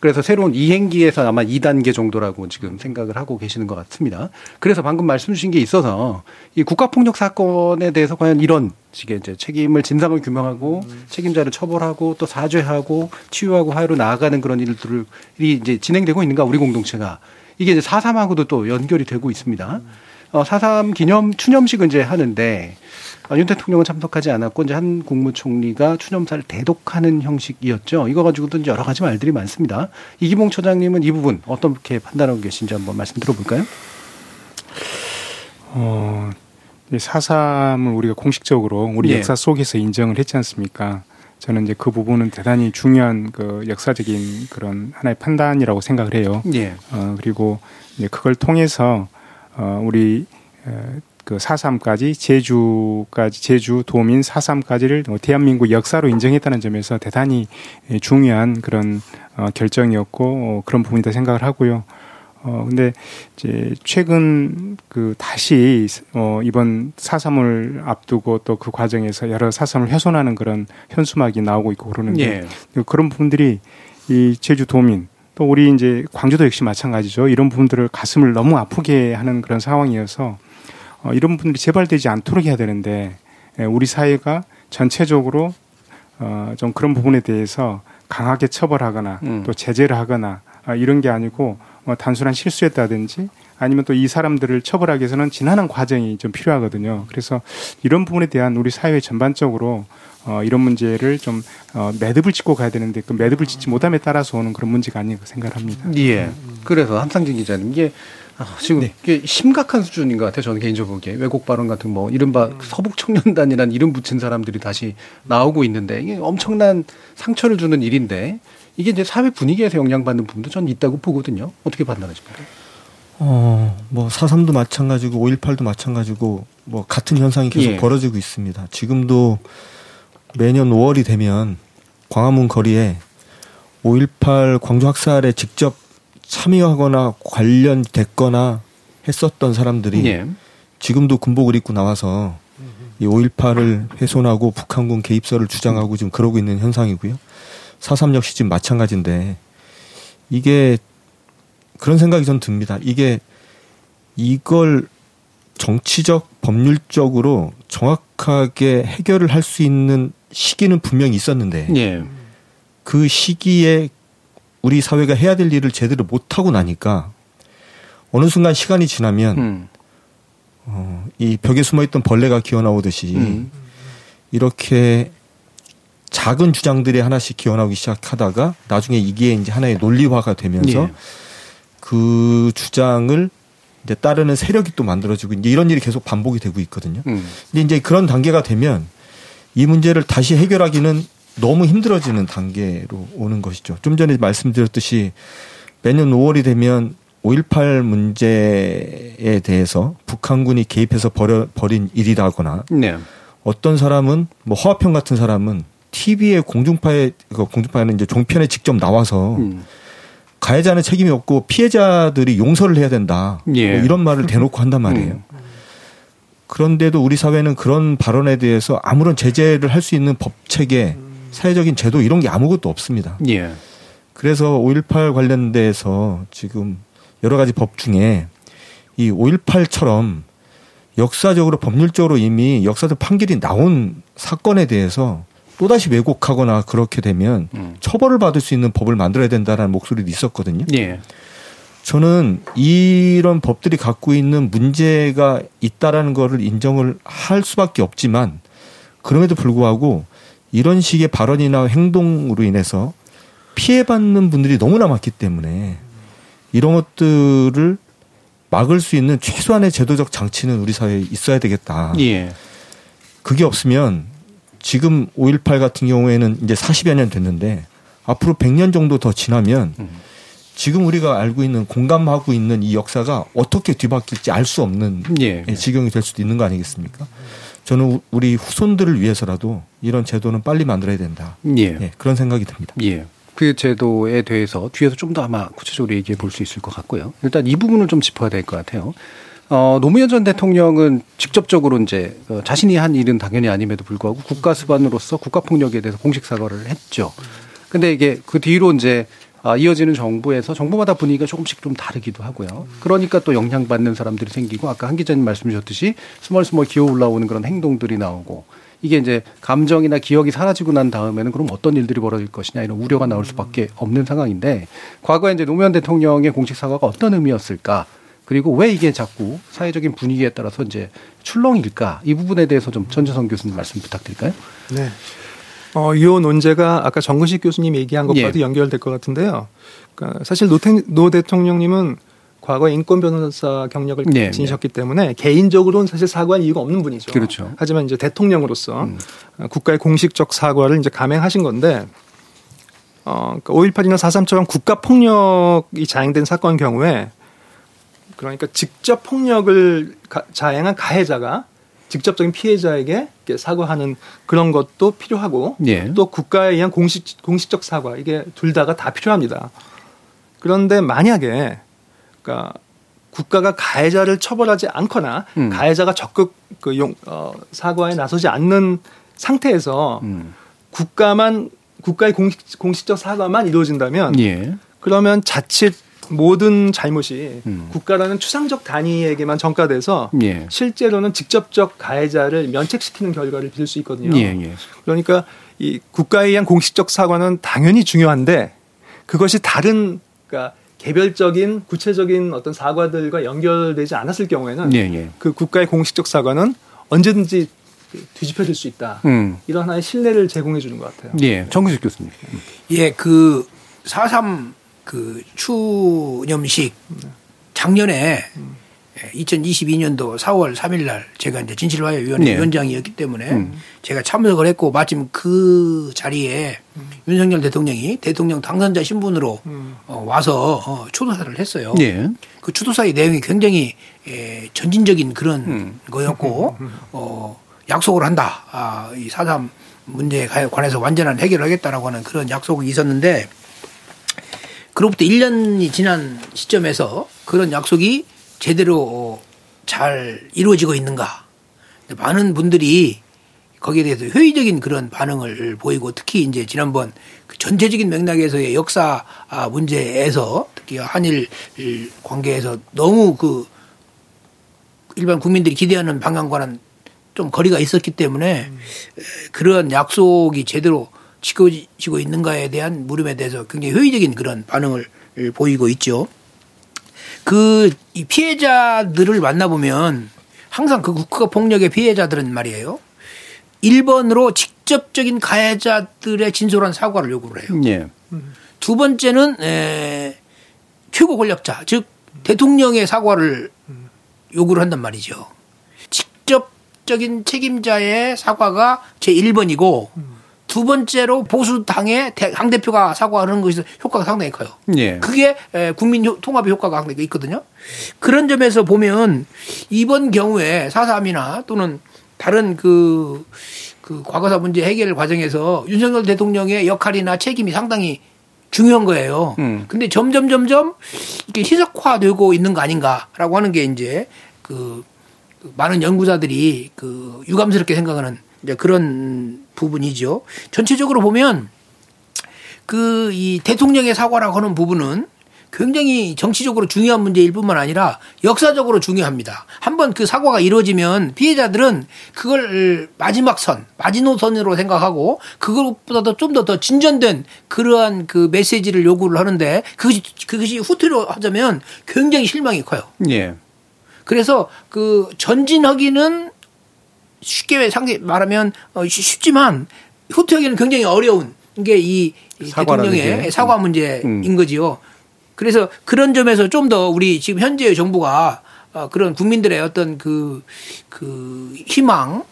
그래서 새로운 이행기에서 아마 이 단계 정도라고 지금 생각을 하고 계시는 것 같습니다. 그래서 방금 말씀 주신 게 있어서 이 국가폭력 사건에 대해서 과연 이런 식의 이제 책임을 진상을 규명하고 음. 책임자를 처벌하고 또 사죄하고 치유하고 화해로 나아가는 그런 일들이 이제 진행되고 있는가 우리 공동체가 이게 이제 사삼하고도 또 연결이 되고 있습니다. 어, 사삼 기념 추념식을 이제 하는데 어, 윤 대통령은 참석하지 않았고 이제 한 국무총리가 추념사를 대독하는 형식이었죠. 이거 가지고도 이제 여러 가지 말들이 많습니다. 이기봉 처장님은 이 부분 어떻게 판단하고 계신지 한번 말씀 들어볼까요? 어, 사삼을 우리가 공식적으로 우리 예. 역사 속에서 인정을 했지 않습니까? 저는 이제 그 부분은 대단히 중요한 그 역사적인 그런 하나의 판단이라고 생각을 해요. 예. 어, 그리고 이제 그걸 통해서 어, 우리 그 사삼까지 제주까지 제주 도민 사삼까지를 대한민국 역사로 인정했다는 점에서 대단히 중요한 그런 어, 결정이었고 어, 그런 부분이다 생각을 하고요. 어, 근데 이제 최근 그 다시 어, 이번 사삼을 앞두고 또 그 과정에서 여러 사삼을 훼손하는 그런 현수막이 나오고 있고 그러는데 예. 그런 부분들이 이 제주도민 또 우리 이제 광주도 역시 마찬가지죠. 이런 부분들을 가슴을 너무 아프게 하는 그런 상황이어서 어, 이런 분들이 재발되지 않도록 해야 되는데 예, 우리 사회가 전체적으로 어, 좀 그런 부분에 대해서 강하게 처벌하거나 음. 또 제재를 하거나 아, 이런 게 아니고 어, 단순한 실수였다든지 아니면 또 이 사람들을 처벌하기 위해서는 지나는 과정이 좀 필요하거든요. 그래서 이런 부분에 대한 우리 사회 전반적으로 어, 이런 문제를 좀 어, 매듭을 짓고 가야 되는데 그 매듭을 짓지 못함에 따라서 오는 그런 문제가 아닌가 생각합니다. 예. 그래서 한상진 기자님 이게 아, 지금 네. 이게 심각한 수준인 것 같아요. 저는 개인적으로 보기에 왜곡 발언 같은 뭐 이른바 음. 서북 청년단이라는 이름 붙인 사람들이 다시 나오고 있는데 이게 엄청난 상처를 주는 일인데. 이게 이제 사회 분위기에서 영향받는 부분도 전 있다고 보거든요. 어떻게 판단하십니까? 어, 뭐 사삼도 마찬가지고 오일팔도 마찬가지고 뭐 같은 현상이 계속 예. 벌어지고 있습니다. 지금도 매년 오월이 되면 광화문 거리에 오일팔 광주 학살에 직접 참여하거나 관련됐거나 했었던 사람들이 예. 지금도 군복을 입고 나와서 이 오일팔을 훼손하고 북한군 개입설을 주장하고 지금 그러고 있는 현상이고요. 사삼 역시 지금 마찬가지인데 이게 그런 생각이 전 듭니다. 이게 이걸 정치적 법률적으로 정확하게 해결을 할 수 있는 시기는 분명히 있었는데 예. 그 시기에 우리 사회가 해야 될 일을 제대로 못하고 나니까 어느 순간 시간이 지나면 음. 어, 이 벽에 숨어있던 벌레가 기어나오듯이 음. 이렇게 작은 주장들이 하나씩 기어나오기 시작하다가 나중에 이게 이제 하나의 논리화가 되면서 예. 그 주장을 이제 따르는 세력이 또 만들어지고 이제 이런 일이 계속 반복이 되고 있거든요. 음. 근데 이제 그런 단계가 되면 이 문제를 다시 해결하기는 너무 힘들어지는 단계로 오는 것이죠. 좀 전에 말씀드렸듯이 매년 오월이 되면 오일팔 문제에 대해서 북한군이 개입해서 벌여, 벌인 일이라거나 네. 어떤 사람은 뭐 허화평 같은 사람은 티비에 공중파에, 공중파에는 이제 종편에 직접 나와서 음. 가해자는 책임이 없고 피해자들이 용서를 해야 된다. 예. 뭐 이런 말을 대놓고 한단 말이에요. 음. 그런데도 우리 사회는 그런 발언에 대해서 아무런 제재를 할 수 있는 법체계, 사회적인 제도 이런 게 아무것도 없습니다. 예. 그래서 오일팔 관련돼서 지금 여러 가지 법 중에 이 오일팔처럼 역사적으로 법률적으로 이미 역사적 판결이 나온 사건에 대해서 또다시 왜곡하거나 그렇게 되면 음. 처벌을 받을 수 있는 법을 만들어야 된다는 목소리도 있었거든요. 예. 저는 이런 법들이 갖고 있는 문제가 있다라는 거를 인정을 할 수밖에 없지만 그럼에도 불구하고 이런 식의 발언이나 행동으로 인해서 피해받는 분들이 너무나 많기 때문에 이런 것들을 막을 수 있는 최소한의 제도적 장치는 우리 사회에 있어야 되겠다. 예. 그게 없으면 지금 오일팔 같은 경우에는 이제 사십여 년 됐는데 앞으로 백 년 정도 더 지나면 지금 우리가 알고 있는 공감하고 있는 이 역사가 어떻게 뒤바뀔지 알 수 없는 예. 지경이 될 수도 있는 거 아니겠습니까? 저는 우리 후손들을 위해서라도 이런 제도는 빨리 만들어야 된다. 예. 예, 그런 생각이 듭니다. 예. 그 제도에 대해서 뒤에서 좀 더 아마 구체적으로 얘기해 볼 수 있을 것 같고요. 일단 이 부분을 좀 짚어야 될 것 같아요. 어, 노무현 전 대통령은 직접적으로 이제 자신이 한 일은 당연히 아님에도 불구하고 국가 수반으로서 국가폭력에 대해서 공식 사과를 했죠. 근데 이게 그 뒤로 이제 이어지는 정부에서 정부마다 분위기가 조금씩 좀 다르기도 하고요. 그러니까 또 영향받는 사람들이 생기고 아까 한 기자님 말씀 주셨듯이 스멀스멀 기어 올라오는 그런 행동들이 나오고 이게 이제 감정이나 기억이 사라지고 난 다음에는 그럼 어떤 일들이 벌어질 것이냐 이런 우려가 나올 수밖에 없는 상황인데 과거에 이제 노무현 대통령의 공식 사과가 어떤 의미였을까? 그리고 왜 이게 자꾸 사회적인 분위기에 따라서 이제 출렁일까? 이 부분에 대해서 좀 전재성 교수님 말씀 부탁드릴까요? 네. 어, 이 논제가 아까 정근식 교수님 얘기한 것과도 예. 연결될 것 같은데요. 그러니까 사실 노태, 노 대통령님은 과거에 인권 변호사 경력을 예. 지니셨기 때문에 개인적으로는 사실 사과할 이유가 없는 분이죠. 그렇죠. 하지만 이제 대통령으로서 음. 국가의 공식적 사과를 이제 감행하신 건데 어, 그러니까 오일팔이나 사삼처럼 국가 폭력이 자행된 사건 경우에 그러니까 직접 폭력을 가, 자행한 가해자가 직접적인 피해자에게 사과하는 그런 것도 필요하고 예. 또 국가에 의한 공식, 공식적 사과 이게 둘 다가 다 필요합니다. 그런데 만약에 그러니까 국가가 가해자를 처벌하지 않거나 음. 가해자가 적극 그 용, 어, 사과에 나서지 않는 상태에서 음. 국가만 국가의 공식, 공식적 사과만 이루어진다면 예. 그러면 자칫 모든 잘못이 음. 국가라는 추상적 단위에게만 전가돼서 예. 실제로는 직접적 가해자를 면책시키는 결과를 빚을 수 있거든요. 예, 예. 그러니까 이 국가에 의한 공식적 사과는 당연히 중요한데 그것이 다른 그러니까 개별적인 구체적인 어떤 사과들과 연결되지 않았을 경우에는 예, 예. 그 국가의 공식적 사과는 언제든지 뒤집혀질 수 있다. 음. 이런 하나의 신뢰를 제공해 주는 것 같아요. 예, 정근식 교수님. 음. 예, 그 사삼 그 추념식 작년에 음. 이천이십이 년도 사월 삼일 날 제가 이제 진실과 화해위원회 네. 위원장이었기 때문에 음. 제가 참석을 했고 마침 그 자리에 음. 윤석열 대통령이 대통령 당선자 신분으로 음. 어 와서 어 추도사를 했어요. 네. 그 추도사의 내용이 굉장히 에 전진적인 그런 음. 거였고 어 약속을 한다. 아, 이 사삼 문제에 관해서 완전한 해결을 하겠다라고 하는 그런 약속이 있었는데 그로부터 일 년이 지난 시점에서 그런 약속이 제대로 잘 이루어지고 있는가. 많은 분들이 거기에 대해서 회의적인 그런 반응을 보이고 특히 이제 지난번 그 전체적인 맥락에서의 역사 문제에서 특히 한일 관계에서 너무 그 일반 국민들이 기대하는 방향과는 좀 거리가 있었기 때문에 음. 그런 약속이 제대로 지켜지고 있는가에 대한 물음에 대해서 굉장히 회의적인 그런 반응을 보이고 있죠. 그 피해자들을 만나보면 항상 그 국가 폭력의 피해자들은 말이에요. 일 번으로 직접적인 가해자들의 진솔한 사과를 요구를 해요. 예. 두 번째는 에, 최고 권력자 즉 대통령의 사과를 요구를 한단 말이죠. 직접적인 책임자의 사과가 제일 번이고 두 번째로 보수당의 당대표가 사과하는 것이 효과가 상당히 커요. 예. 그게 국민 통합의 효과가 상당히 있거든요. 그런 점에서 보면 이번 경우에 사삼이나 또는 다른 그, 그 과거사 문제 해결 과정에서 윤석열 대통령의 역할이나 책임이 상당히 중요한 거예요. 음. 근데 점점 점점 이게 희석화되고 있는 거 아닌가라고 하는 게 이제 그 많은 연구자들이 그 유감스럽게 생각하는 이제 그런 부분이죠. 전체적으로 보면 그 이 대통령의 사과라고 하는 부분은 굉장히 정치적으로 중요한 문제일 뿐만 아니라 역사적으로 중요합니다. 한번 그 사과가 이루어지면 피해자들은 그걸 마지막 선, 마지노선으로 생각하고 그것보다도 좀 더 더 진전된 그러한 그 메시지를 요구를 하는데 그것이, 그것이 후퇴로 하자면 굉장히 실망이 커요. 예. 그래서 그 전진하기는 쉽게 말하면 쉽지만 후퇴하기는 굉장히 어려운 게 이 대통령의 게. 사과 문제인 음. 거지요. 그래서 그런 점에서 좀 더 우리 지금 현재의 정부가 그런 국민들의 어떤 그, 그 희망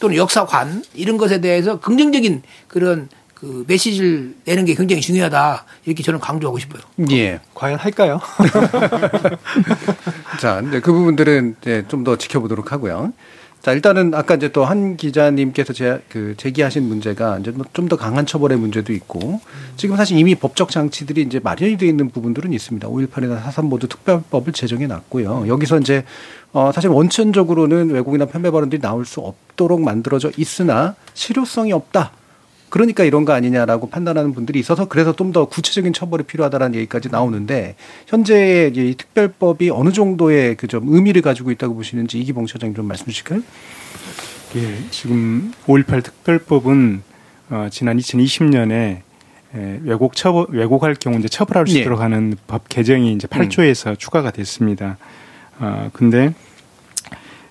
또는 역사관 이런 것에 대해서 긍정적인 그런 그 메시지를 내는 게 굉장히 중요하다 이렇게 저는 강조하고 싶어요. 예, 과연 할까요? 자, 이제 그 부분들은 이제 좀 더 지켜보도록 하고요. 자, 일단은 아까 이제 또 한 기자님께서 제, 그 제기하신 문제가 이제 좀 더 강한 처벌의 문제도 있고, 지금 사실 이미 법적 장치들이 이제 마련이 되어 있는 부분들은 있습니다. 오일팔이나 사삼 모두 특별법을 제정해 놨고요. 여기서 이제 어, 사실 원천적으로는 왜곡이나 편매 발언들이 나올 수 없도록 만들어져 있으나 실효성이 없다. 그러니까 이런 거 아니냐라고 판단하는 분들이 있어서 그래서 좀 더 구체적인 처벌이 필요하다라는 얘기까지 나오는데, 현재 이 특별법이 어느 정도의 그 좀 의미를 가지고 있다고 보시는지 이기봉 처장님 좀 말씀 주실까요? 예, 지금 오일팔 특별법은 어, 지난 이천이십 년에 예, 왜곡 처벌, 왜곡할 경우 이제 처벌할 수 있도록 예. 하는 법 개정이 이제 팔 조에서 음. 추가가 됐습니다. 아 어, 근데.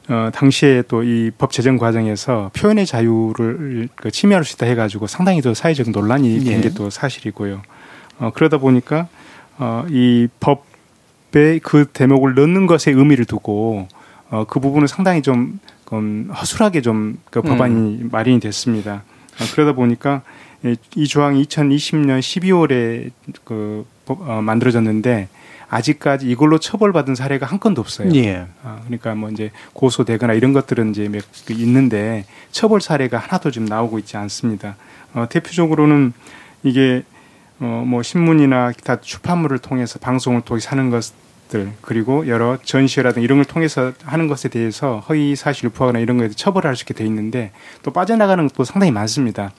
어, 당시에 또 이 법 제정 과정에서 표현의 자유를 그 침해할 수 있다 해가지고 상당히 또 사회적 논란이 된 게 또 예. 사실이고요. 어, 그러다 보니까, 어, 이 법에 그 대목을 넣는 것에 의미를 두고, 어, 그 부분은 상당히 좀, 음, 허술하게 좀 그 법안이 음. 마련이 됐습니다. 어, 그러다 보니까 이, 이 조항이 이천이십 년 십이월에 그, 어, 만들어졌는데, 아직까지 이걸로 처벌받은 사례가 한 건도 없어요. 예. 아, 그러니까 뭐 이제 고소되거나 이런 것들은 이제 몇 있는데 처벌 사례가 하나도 지금 나오고 있지 않습니다. 어, 대표적으로는 이게 어, 뭐 신문이나 기타 출판물을 통해서 방송을 통해서 하는 것들, 그리고 여러 전시회라든가 이런 걸 통해서 하는 것에 대해서 허위 사실 유포하거나 이런 것에 대해서 처벌할 수 있게 돼 있는데 또 빠져나가는 것도 상당히 많습니다.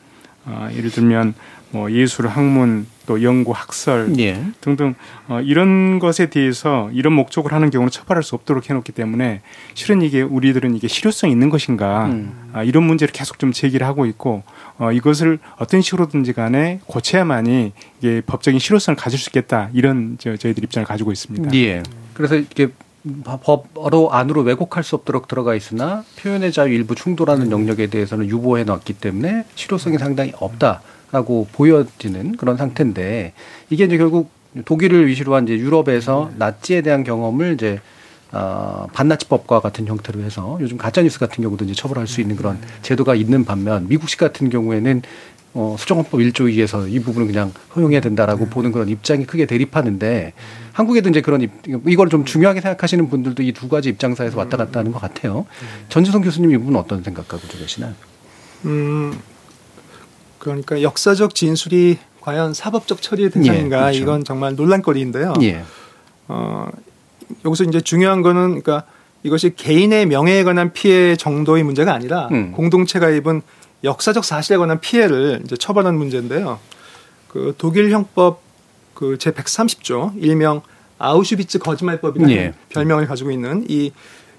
어, 예를 들면 뭐 예술, 학문, 또 연구, 학설 예. 등등 어, 이런 것에 대해서 이런 목적을 하는 경우는 처벌할 수 없도록 해놓기 때문에 실은 이게 우리들은 이게 실효성이 있는 것인가 음. 아, 이런 문제를 계속 좀 제기를 하고 있고 어, 이것을 어떤 식으로든지 간에 고쳐야만이 이게 법적인 실효성을 가질 수 있겠다 이런 저, 저희들 입장을 가지고 있습니다. 예. 그래서 이게 법으로 안으로 왜곡할 수 없도록 들어가 있으나 표현의 자유 일부 충돌하는 영역에 대해서는 유보해 놨기 때문에 실효성이 상당히 없다라고 보여지는 그런 상태인데, 이게 이제 결국 독일을 위시로 한 이제 유럽에서 나치에 대한 경험을 이제 어, 반나치법과 같은 형태로 해서 요즘 가짜뉴스 같은 경우도 이제 처벌할 수 있는 그런 제도가 있는 반면, 미국식 같은 경우에는 어, 수정헌법 일 조 이에서 이 부분은 그냥 허용해야 된다라고 네. 보는 그런 입장이 크게 대립하는데, 한국에도 이제 그런 입, 이걸 좀 중요하게 생각하시는 분들도 이 두 가지 입장 사이에서 왔다 갔다 하는 것 같아요. 네. 전진성 교수님 이 부분은 어떤 생각하고 계시나요? 음, 그러니까 역사적 진술이 과연 사법적 처리의 대상인가 예, 그렇죠. 이건 정말 논란거리인데요. 예. 어, 여기서 이제 중요한 거는 그러니까 이것이 개인의 명예에 관한 피해 정도의 문제가 아니라 음. 공동체가 입은 역사적 사실에 관한 피해를 이제 처벌하는 문제인데요. 그 독일 형법 그 제백삼십 조 일명 아우슈비츠 거짓말법이라는 예. 별명을 가지고 있는 이,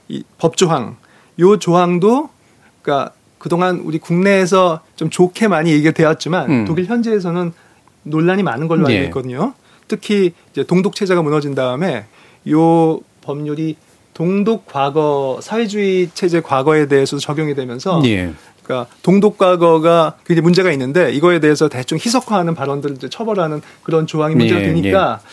이 법조항, 요 조항도 그러니까 그동안 우리 국내에서 좀 좋게 많이 얘기가 되었지만 음. 독일 현지에서는 논란이 많은 걸로 알고 있거든요. 예. 특히 이제 동독 체제가 무너진 다음에 요 법률이 동독 과거 사회주의 체제 과거에 대해서도 적용이 되면서. 예. 그러니까 동독과거가 굉장히 문제가 있는데 이거에 대해서 대충 희석화하는 발언들을 이제 처벌하는 그런 조항이 문제가 되니까 예, 예.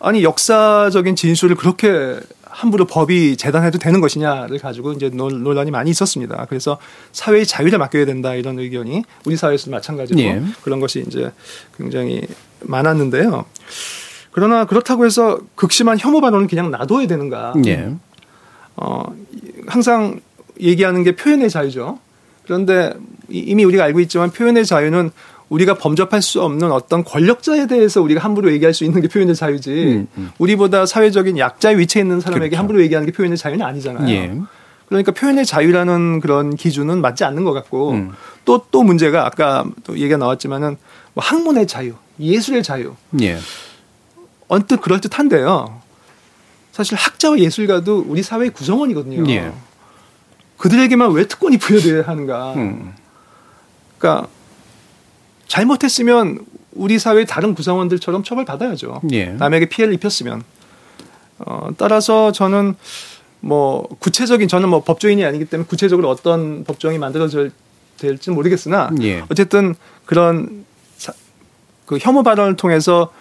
아니 역사적인 진술을 그렇게 함부로 법이 재단해도 되는 것이냐를 가지고 이제 논란이 많이 있었습니다. 그래서 사회의 자유를 맡겨야 된다 이런 의견이 우리 사회에서도 마찬가지로 예. 그런 것이 이제 굉장히 많았는데요. 그러나 그렇다고 해서 극심한 혐오 발언은 그냥 놔둬야 되는가? 예. 어, 항상 얘기하는 게 표현의 자유죠. 그런데 이미 우리가 알고 있지만 표현의 자유는 우리가 범접할 수 없는 어떤 권력자에 대해서 우리가 함부로 얘기할 수 있는 게 표현의 자유지 음, 음. 우리보다 사회적인 약자의 위치에 있는 사람에게 그렇죠. 함부로 얘기하는 게 표현의 자유는 아니잖아요. 예. 그러니까 표현의 자유라는 그런 기준은 맞지 않는 것 같고 또, 음. 또 문제가 아까 또 얘기가 나왔지만은 뭐 학문의 자유, 예술의 자유. 예. 언뜻 그럴듯한데요. 사실 학자와 예술가도 우리 사회의 구성원이거든요. 예. 그들에게만 왜 특권이 부여돼야 하는가. 음. 그러니까 잘못했으면 우리 사회의 다른 구성원들처럼 처벌받아야죠. 예. 남에게 피해를 입혔으면. 어, 따라서 저는 뭐 구체적인 저는 뭐 법조인이 아니기 때문에 구체적으로 어떤 법정이 만들어질지 모르겠으나 예. 어쨌든 그런 사, 그 혐오 발언을 통해서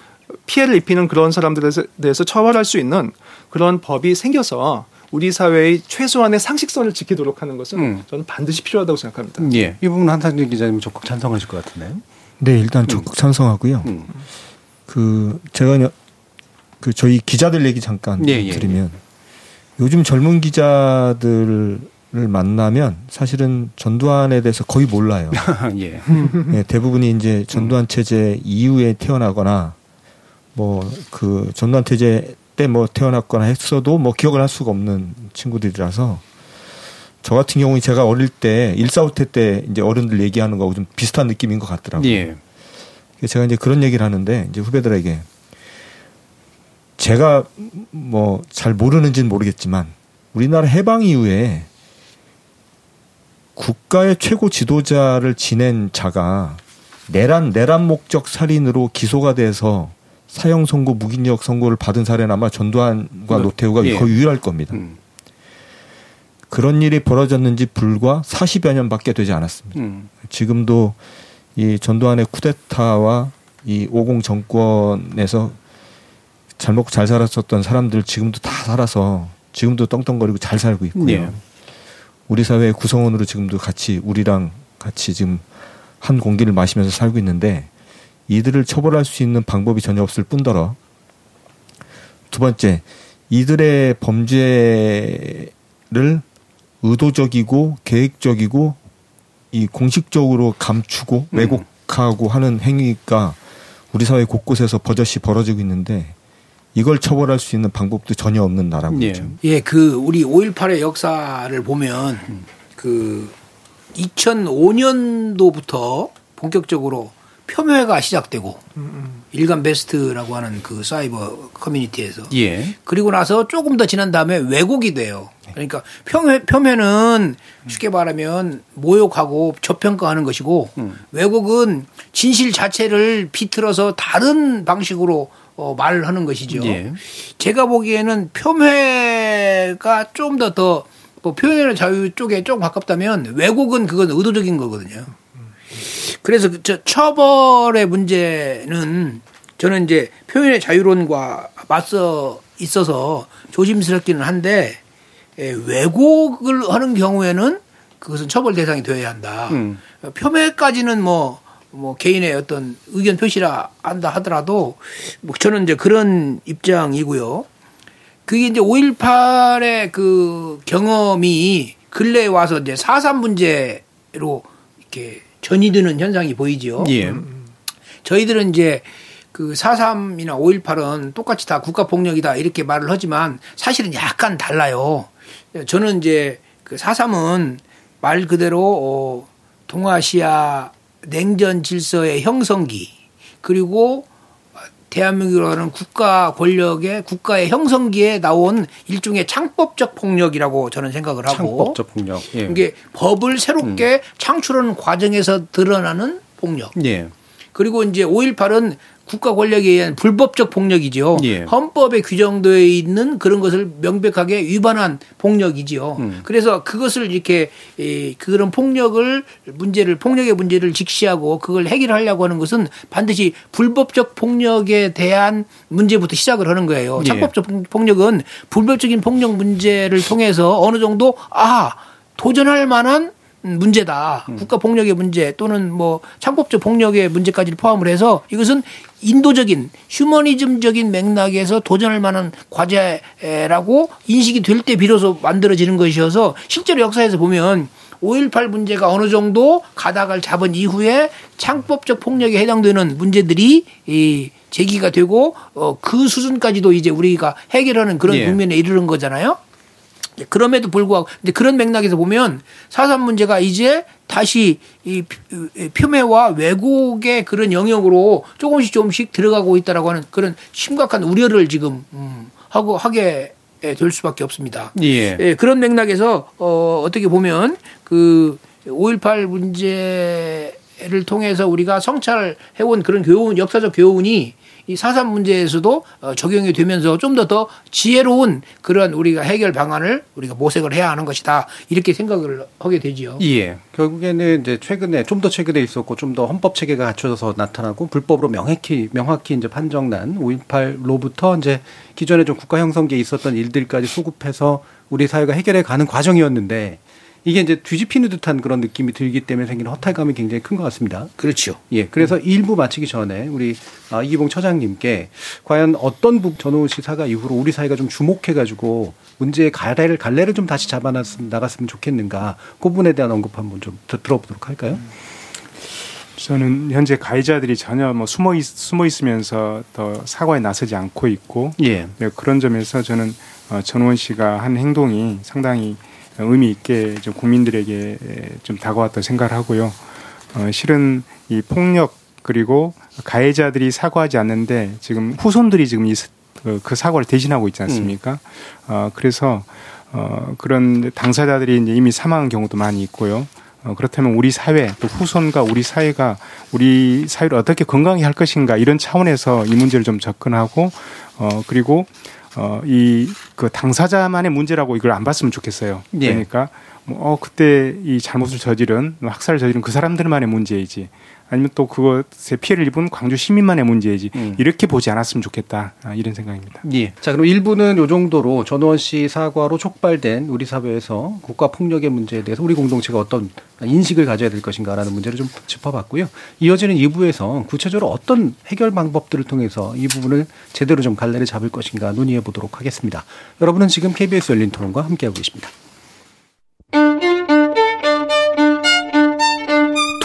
피해를 입히는 그런 사람들에 대해서 처벌할 수 있는 그런 법이 생겨서 우리 사회의 최소한의 상식선을 지키도록 하는 것은 음. 저는 반드시 필요하다고 생각합니다. 예, 이 부분은 한상진 기자님 적극 찬성하실 것 같은데요. 네, 일단 적극 음. 찬성하고요. 음. 그 제가 그 저희 기자들 얘기 잠깐 예, 드리면 예, 예. 요즘 젊은 기자들의 만나면 사실은 전두환에 대해서 거의 몰라요. 예. 네, 대부분이 이제 전두환 체제 이후에 태어나거나 뭐 그 전두환 체제 때 뭐 태어났거나 했어도 뭐 기억을 할 수가 없는 친구들이라서 저 같은 경우에 제가 어릴 때 일사후퇴 때 이제 어른들 얘기하는 거하고 좀 비슷한 느낌인 것 같더라고요. 예. 제가 이제 그런 얘기를 하는데 이제 후배들에게 제가 뭐 잘 모르는지는 모르겠지만 우리나라 해방 이후에 국가의 최고 지도자를 지낸 자가 내란, 내란 목적 살인으로 기소가 돼서 사형 선고, 무기징역 선고를 받은 사례는 아마 전두환과 음, 노태우가 예. 거의 유일할 겁니다. 음. 그런 일이 벌어졌는지 불과 사십여 년밖에 되지 않았습니다. 음. 지금도 이 전두환의 쿠데타와 이 오공 정권에서 잘 먹고 잘 살았었던 사람들 지금도 다 살아서 지금도 떵떵거리고 잘 살고 있고요. 예. 우리 사회의 구성원으로 지금도 같이 우리랑 같이 지금 한 공기를 마시면서 살고 있는데 이들을 처벌할 수 있는 방법이 전혀 없을 뿐더러 두 번째 이들의 범죄를 의도적이고 계획적이고 이 공식적으로 감추고 왜곡하고 음. 하는 행위가 우리 사회 곳곳에서 버젓이 벌어지고 있는데 이걸 처벌할 수 있는 방법도 전혀 없는 나라군요. 예. 예, 그 우리 오일팔의 역사를 보면 그 이천오년도부터 본격적으로 폄훼가 시작되고 음. 일간 베스트라고 하는 그 사이버 커뮤니티에서 예. 그리고 나서 조금 더 지난 다음에 왜곡이 돼요. 그러니까 폄훼, 폄훼는 쉽게 말하면 모욕하고 저평가하는 것이고 음. 왜곡은 진실 자체를 비틀어서 다른 방식으로 어, 말을 하는 것이죠. 예. 제가 보기에는 폄훼가 좀 더 더 뭐 표현의 자유 쪽에 조금 가깝다면 왜곡은 그건 의도적인 거거든요. 그래서 저 처벌의 문제는 저는 이제 표현의 자유론과 맞서 있어서 조심스럽기는 한데 예, 왜곡을 하는 경우에는 그것은 처벌 대상이 되어야 한다. 음. 폄훼까지는 뭐 뭐 개인의 어떤 의견 표시라 한다 하더라도 뭐 저는 이제 그런 입장이고요. 그게 이제 오일팔의 그 경험이 근래에 와서 이제 사삼 문제로 이렇게 전이되는 현상이 보이죠. 예. 저희들은 이제 그 사삼이나 오일팔은 똑같이 다 국가폭력이다 이렇게 말을 하지만 사실은 약간 달라요. 저는 이제 그 사삼은 말 그대로 어 동아시아 냉전 질서의 형성기 그리고 대한민국이라는 국가 권력의 국가의 형성기에 나온 일종의 창법적 폭력이라고 저는 생각을 하고 창법적 폭력 예. 이게 법을 새롭게 음. 창출하는 과정에서 드러나는 폭력 예. 그리고 이제 오일팔은 국가 권력에 의한 불법적 폭력이죠. 예. 헌법에 규정되어 있는 그런 것을 명백하게 위반한 폭력이지요. 음. 그래서 그것을 이렇게 그런 폭력을 문제를 폭력의 문제를 직시하고 그걸 해결하려고 하는 것은 반드시 불법적 폭력에 대한 문제부터 시작을 하는 거예요. 예. 창법적 폭력은 불법적인 폭력 문제를 통해서 어느 정도 아 도전할 만한 문제다. 음. 국가 폭력의 문제 또는 뭐 창법적 폭력의 문제까지 포함을 해서 이것은 인도적인 휴머니즘적인 맥락에서 도전할 만한 과제라고 인식이 될 때 비로소 만들어지는 것이어서 실제로 역사에서 보면 오일팔 문제가 어느 정도 가닥을 잡은 이후에 창법적 폭력에 해당되는 문제들이 이 제기가 되고 어 그 수준까지도 이제 우리가 해결하는 그런 예. 국면에 이르는 거잖아요. 그럼에도 불구하고 근데 그런 맥락에서 보면 사삼 문제가 이제 다시 이 폄훼와 왜곡의 그런 영역으로 조금씩 조금씩 들어가고 있다라고 하는 그런 심각한 우려를 지금 음, 하고 하게 될 수밖에 없습니다. 예. 예, 그런 맥락에서 어, 어떻게 보면 그 오일팔 문제를 통해서 우리가 성찰해온 그런 교훈, 역사적 교훈이 이 사삼 문제에서도 적용이 되면서 좀 더 더 지혜로운 그런 우리가 해결 방안을 우리가 모색을 해야 하는 것이다. 이렇게 생각을 하게 되지요. 예. 결국에는 이제 최근에 좀 더 최근에 있었고 좀 더 헌법 체계가 갖춰져서 나타나고 불법으로 명확히 명확히 이제 판정난 오일팔로부터 이제 기존에 좀 국가 형성기에 있었던 일들까지 수급해서 우리 사회가 해결해 가는 과정이었는데 이게 이제 뒤집히는 듯한 그런 느낌이 들기 때문에 생기는 허탈감이 굉장히 큰 것 같습니다. 그렇죠. 예. 그래서 음. 일부 마치기 전에 우리 이기봉 처장님께 과연 어떤 부 전우원 씨 사과 이후로 우리 사회가 좀 주목해가지고 문제의 갈래를, 갈래를 좀 다시 잡아 나갔으면 좋겠는가, 그 부분에 대한 언급 한번 좀 들어보도록 할까요? 음. 저는 현재 가해자들이 전혀 뭐 숨어, 있, 숨어 있으면서 더 사과에 나서지 않고 있고, 예. 그런 점에서 저는 전우원 씨가 한 행동이 상당히 의미 있게 좀 국민들에게 좀 다가왔다 생각을 하고요. 어, 실은 이 폭력 그리고 가해자들이 사과하지 않는데 지금 후손들이 지금 이, 그 사과를 대신하고 있지 않습니까? 음. 어, 그래서 어, 그런 당사자들이 이제 이미 사망한 경우도 많이 있고요. 어, 그렇다면 우리 사회 또 후손과 우리 사회가 우리 사회를 어떻게 건강히 할 것인가, 이런 차원에서 이 문제를 좀 접근하고 어, 그리고 어, 이, 그 당사자만의 문제라고 이걸 안 봤으면 좋겠어요. 예. 그러니까, 뭐, 어, 그때 이 잘못을 저지른, 학살을 저지른 그 사람들만의 문제이지, 아니면 또 그것에 피해를 입은 광주 시민만의 문제이지, 음. 이렇게 보지 않았으면 좋겠다. 아, 이런 생각입니다. 예. 자, 그럼 일 부는 이 정도로 전우원 씨 사과로 촉발된 우리 사회에서 국가 폭력의 문제에 대해서 우리 공동체가 어떤 인식을 가져야 될 것인가라는 문제를 좀 짚어봤고요. 이어지는 이 부에서 구체적으로 어떤 해결 방법들을 통해서 이 부분을 제대로 좀 갈래를 잡을 것인가 논의해 보도록 하겠습니다. 여러분은 지금 케이비에스 열린 토론과 함께하고 계십니다.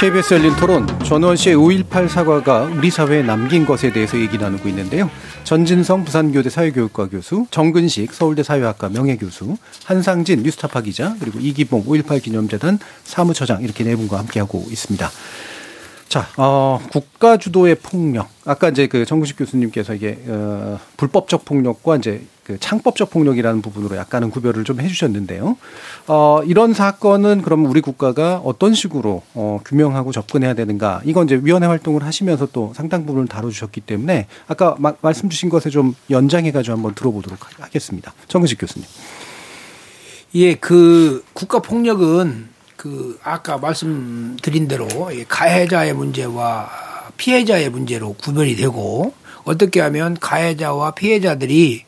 케이비에스 열린 토론, 전우원 씨의 오일팔 사과가 우리 사회에 남긴 것에 대해서 얘기 나누고 있는데요. 전진성 부산교대 사회교육과 교수, 정근식 서울대 사회학과 명예교수, 한상진 뉴스타파 기자, 그리고 이기봉 오일팔 기념재단 사무처장, 이렇게 네 분과 함께하고 있습니다. 자, 어, 국가 주도의 폭력. 아까 이제 그 정근식 교수님께서 이게, 어, 불법적 폭력과 이제 그 창법적 폭력이라는 부분으로 약간은 구별을 좀 해주셨는데요. 어, 이런 사건은 그럼 우리 국가가 어떤 식으로, 어, 규명하고 접근해야 되는가. 이건 이제 위원회 활동을 하시면서 또 상당 부분을 다뤄주셨기 때문에 아까 마, 말씀 주신 것에 좀 연장해가지고 한번 들어보도록 하겠습니다. 정근식 교수님. 예, 그 국가 폭력은 그 아까 말씀드린 대로 가해자의 문제와 피해자의 문제로 구별이 되고, 어떻게 하면 가해자와 피해자들이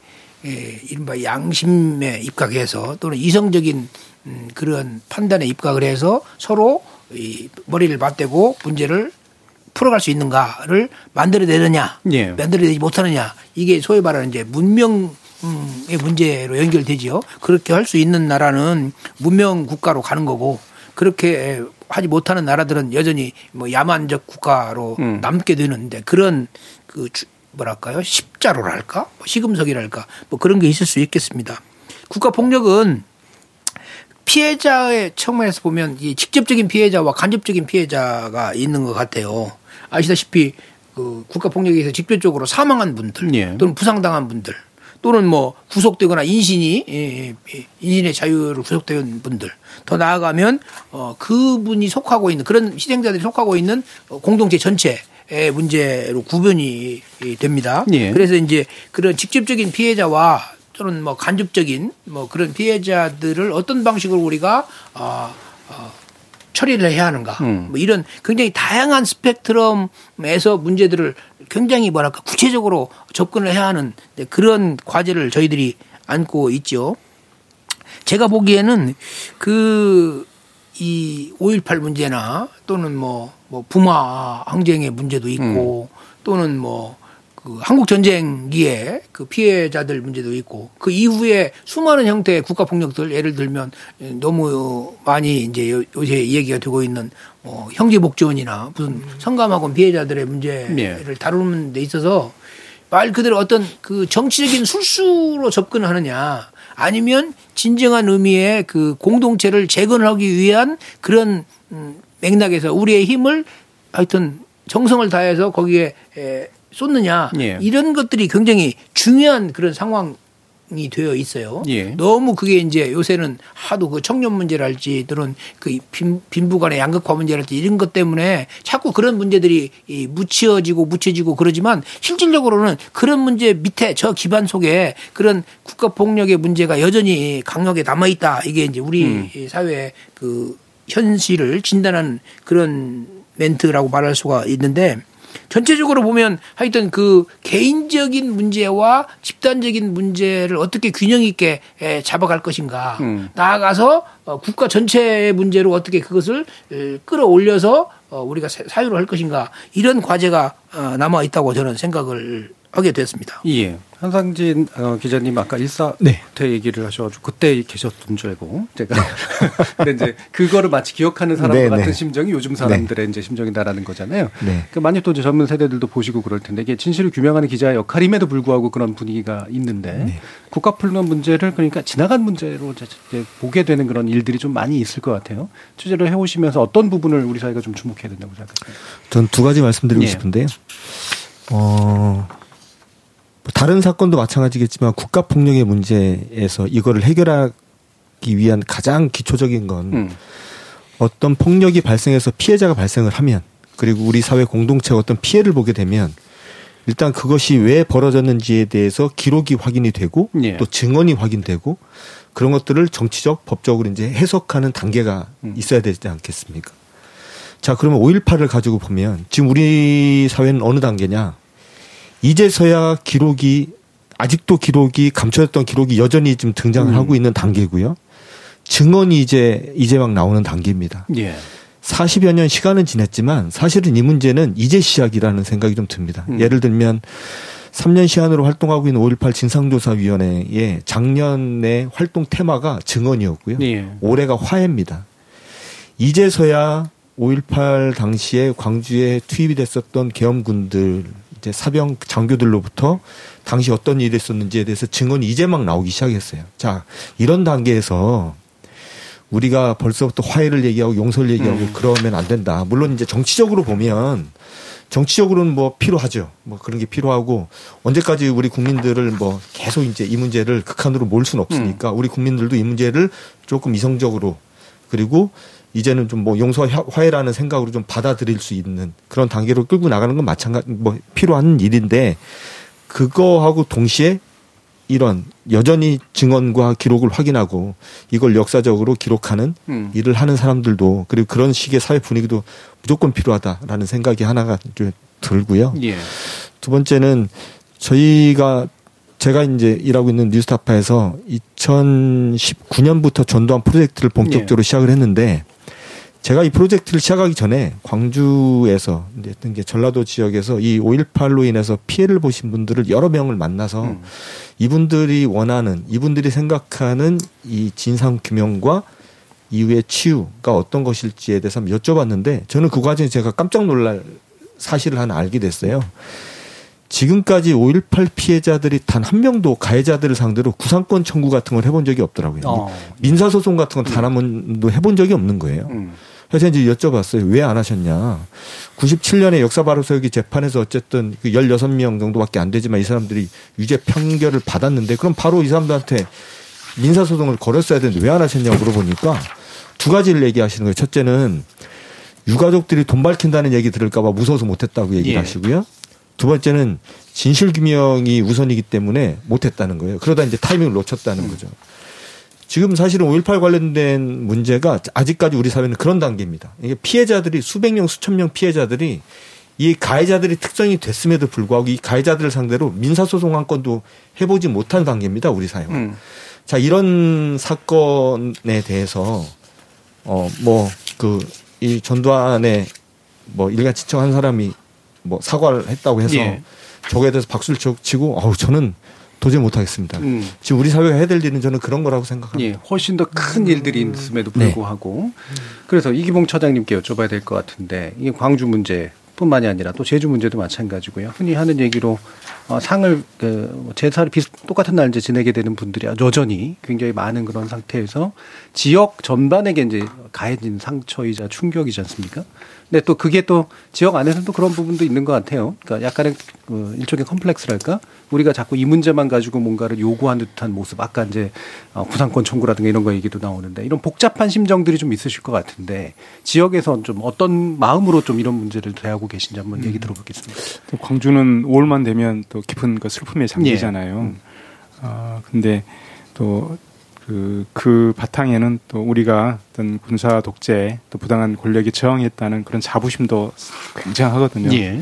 이른바 양심에 입각해서 또는 이성적인 그런 판단에 입각을 해서 서로 이 머리를 맞대고 문제를 풀어갈 수 있는가를 만들어내느냐, 예. 만들어내지 못하느냐, 이게 소위 말하는 이제 문명 의 문제로 연결되지요. 그렇게 할 수 있는 나라는 문명 국가로 가는 거고, 그렇게 하지 못하는 나라들은 여전히 뭐 야만적 국가로 음. 남게 되는데, 그런 그 뭐랄까요, 십자로랄까, 시금석이랄까, 뭐 그런 게 있을 수 있겠습니다. 국가 폭력은 피해자의 측면에서 보면 이 직접적인 피해자와 간접적인 피해자가 있는 것 같아요. 아시다시피 그 국가 폭력에서 직접적으로 사망한 분들, 예. 또는 부상당한 분들, 또는 뭐 구속되거나 인신이, 인신의 자유로 구속된 분들, 더 나아가면 어 그분이 속하고 있는, 그런 희생자들이 속하고 있는 공동체 전체의 문제로 구분이 됩니다. 예. 그래서 이제 그런 직접적인 피해자와 또는 뭐 간접적인 뭐 그런 피해자들을 어떤 방식으로 우리가 어, 어 처리를 해야 하는가, 음. 뭐 이런 굉장히 다양한 스펙트럼에서 문제들을 굉장히 뭐랄까 구체적으로 접근을 해야 하는 그런 과제를 저희들이 안고 있죠. 제가 보기에는 그 이 오일팔 문제나 또는 뭐, 뭐 부마 항쟁의 문제도 있고, 음. 또는 뭐 그 한국 전쟁기에 그 피해자들 문제도 있고, 그 이후에 수많은 형태의 국가 폭력들, 예를 들면 너무 많이 이제 요새 얘기가 되고 있는 뭐 형제복지원이나 무슨 성감학원 피해자들의 문제를 네. 다루는 데 있어서 말 그대로 어떤 그 정치적인 술수로 접근하느냐, 아니면 진정한 의미의 그 공동체를 재건하기 위한 그런 맥락에서 우리의 힘을 하여튼 정성을 다해서 거기에 쏟느냐 예. 이런 것들이 굉장히 중요한 그런 상황. 이 되어 있어요. 예. 너무 그게 이제 요새는 하도 그 청년 문제랄지 또는 그 빈, 빈부간의 양극화 문제랄지 이런 것 때문에 자꾸 그런 문제들이 이 묻혀지고 묻혀지고 그러지만 실질적으로는 그런 문제 밑에 저 기반 속에 그런 국가 폭력의 문제가 여전히 강력하게 남아 있다. 이게 이제 우리 음. 사회의 그 현실을 진단하는 그런 멘트라고 말할 수가 있는데. 전체적으로 보면 하여튼 그 개인적인 문제와 집단적인 문제를 어떻게 균형 있게 잡아갈 것인가. 음. 나아가서 국가 전체의 문제로 어떻게 그것을 끌어올려서 우리가 사유를 할 것인가. 이런 과제가 남아 있다고 저는 생각을 하게 됐습니다. 예. 한상진 기자님 아까 일사태 네. 얘기를 하셔가지고 그때 계셨던 줄 알고 제가 근데 이제 그거를 마치 기억하는 사람과 네, 같은 네. 심정이 요즘 사람들의 네. 이제 심정이다라는 거잖아요. 네. 그 많이 또 이제 젊은 세대들도 보시고 그럴 텐데 이게 진실을 규명하는 기자의 역할임에도 불구하고 그런 분위기가 있는데 네. 국가 폭력 문제를 그러니까 지나간 문제로 이제 보게 되는 그런 일들이 좀 많이 있을 것 같아요. 취재를 해오시면서 어떤 부분을 우리 사회가 좀 주목해야 된다고 생각해요? 전 두 가지 말씀드리고 예. 싶은데요. 어. 다른 사건도 마찬가지겠지만 국가폭력의 문제에서 이거를 해결하기 위한 가장 기초적인 건 음. 어떤 폭력이 발생해서 피해자가 발생을 하면 그리고 우리 사회 공동체가 어떤 피해를 보게 되면 일단 그것이 왜 벌어졌는지에 대해서 기록이 확인이 되고 예. 또 증언이 확인되고 그런 것들을 정치적, 법적으로 이제 해석하는 단계가 음. 있어야 되지 않겠습니까? 자, 그러면 오일팔을 가지고 보면 지금 우리 사회는 어느 단계냐? 이제서야 기록이 아직도 기록이 감춰졌던 기록이 여전히 지금 등장을 음. 하고 있는 단계고요. 증언이 이제 이제 막 나오는 단계입니다. 예. 사십여 년 시간은 지났지만 사실은 이 문제는 이제 시작이라는 생각이 좀 듭니다. 음. 예를 들면 삼 년 시한으로 활동하고 있는 오일팔 진상조사위원회의 작년의 활동 테마가 증언이었고요. 예. 올해가 화해입니다. 이제서야 오일팔 당시에 광주에 투입이 됐었던 계엄군들 이제 사병 장교들로부터 당시 어떤 일이 있었는지에 대해서 증언이 이제 막 나오기 시작했어요. 자, 이런 단계에서 우리가 벌써부터 화해를 얘기하고 용서를 얘기하고 음. 그러면 안 된다. 물론 이제 정치적으로 보면 정치적으로는 뭐 필요하죠. 뭐 그런 게 필요하고 언제까지 우리 국민들을 뭐 계속 이제 이 문제를 극한으로 몰 수는 없으니까 우리 국민들도 이 문제를 조금 이성적으로 그리고 이제는 좀 뭐 용서 화해라는 생각으로 좀 받아들일 수 있는 그런 단계로 끌고 나가는 건 마찬가지 뭐 필요한 일인데 그거하고 동시에 이런 여전히 증언과 기록을 확인하고 이걸 역사적으로 기록하는 음. 일을 하는 사람들도 그리고 그런 식의 사회 분위기도 무조건 필요하다라는 생각이 하나가 좀 들고요. 예. 두 번째는 저희가 제가 이제 일하고 있는 뉴스타파에서 이천십구 년부터 전두환 프로젝트를 본격적으로 예. 시작을 했는데 제가 이 프로젝트를 시작하기 전에 광주에서 이제 전라도 지역에서 이 오일팔로 인해서 피해를 보신 분들을 여러 명을 만나서 음. 이분들이 원하는 이분들이 생각하는 이 진상규명과 이후의 치유가 어떤 것일지에 대해서 한번 여쭤봤는데 저는 그 과정에 제가 깜짝 놀랄 사실을 하나 알게 됐어요. 지금까지 오일팔 피해자들이 단 한 명도 가해자들을 상대로 구상권 청구 같은 걸 해본 적이 없더라고요. 어. 민사소송 같은 건 단 한 번도 해본 적이 없는 거예요. 음. 그래서 이제 여쭤봤어요. 왜 안 하셨냐. 구십칠 년에 역사바로서기 재판에서 어쨌든 열여섯 명 정도밖에 안 되지만 이 사람들이 유죄 판결을 받았는데 그럼 바로 이 사람들한테 민사소송을 걸었어야 되는데 왜 안 하셨냐고 물어보니까 두 가지를 얘기하시는 거예요. 첫째는 유가족들이 돈 밝힌다는 얘기 들을까 봐 무서워서 못했다고 얘기를 예. 하시고요. 두 번째는 진실규명이 우선이기 때문에 못했다는 거예요. 그러다 이제 타이밍을 놓쳤다는 거죠. 지금 사실은 오일팔 관련된 문제가 아직까지 우리 사회는 그런 단계입니다. 이게 피해자들이 수백 명, 수천 명 피해자들이 이 가해자들이 특정이 됐음에도 불구하고 이 가해자들을 상대로 민사소송 한 건도 해보지 못한 단계입니다. 우리 사회는. 음. 자, 이런 사건에 대해서 어, 뭐 그 이 전두환의 뭐 일간 지청한 사람이 뭐 사과를 했다고 해서 예. 저거에 대해서 박수를 치고 어우 저는 도저히 못하겠습니다. 음. 지금 우리 사회가 해야 될 일은 저는 그런 거라고 생각합니다. 예, 훨씬 더 큰 일들이 있음에도 불구하고 네. 그래서 이기봉 처장님께 여쭤봐야 될 것 같은데 이게 광주 문제뿐만이 아니라 또 제주 문제도 마찬가지고요. 흔히 하는 얘기로 어, 상을 그 제사를 비슷 똑같은 날 이제 지내게 되는 분들이 여전히 굉장히 많은 그런 상태에서 지역 전반에게 이제 가해진 상처이자 충격이지 않습니까? 근데 또 그게 또 지역 안에서도 그런 부분도 있는 것 같아요. 그러니까 약간의 일종의 컴플렉스랄까? 우리가 자꾸 이 문제만 가지고 뭔가를 요구하는 듯한 모습. 아까 이제 구상권 청구라든가 이런 거 얘기도 나오는데 이런 복잡한 심정들이 좀 있으실 것 같은데 지역에서 좀 어떤 마음으로 좀 이런 문제를 대하고 계신지 한번 음. 얘기 들어보겠습니다. 또 광주는 오월만 되면 또 깊은 그 슬픔에 잠기잖아요. 예. 음. 아, 근데 또 그, 그 바탕에는 또 우리가 어떤 군사 독재, 또 부당한 권력에 저항했다는 그런 자부심도 굉장하거든요. 예.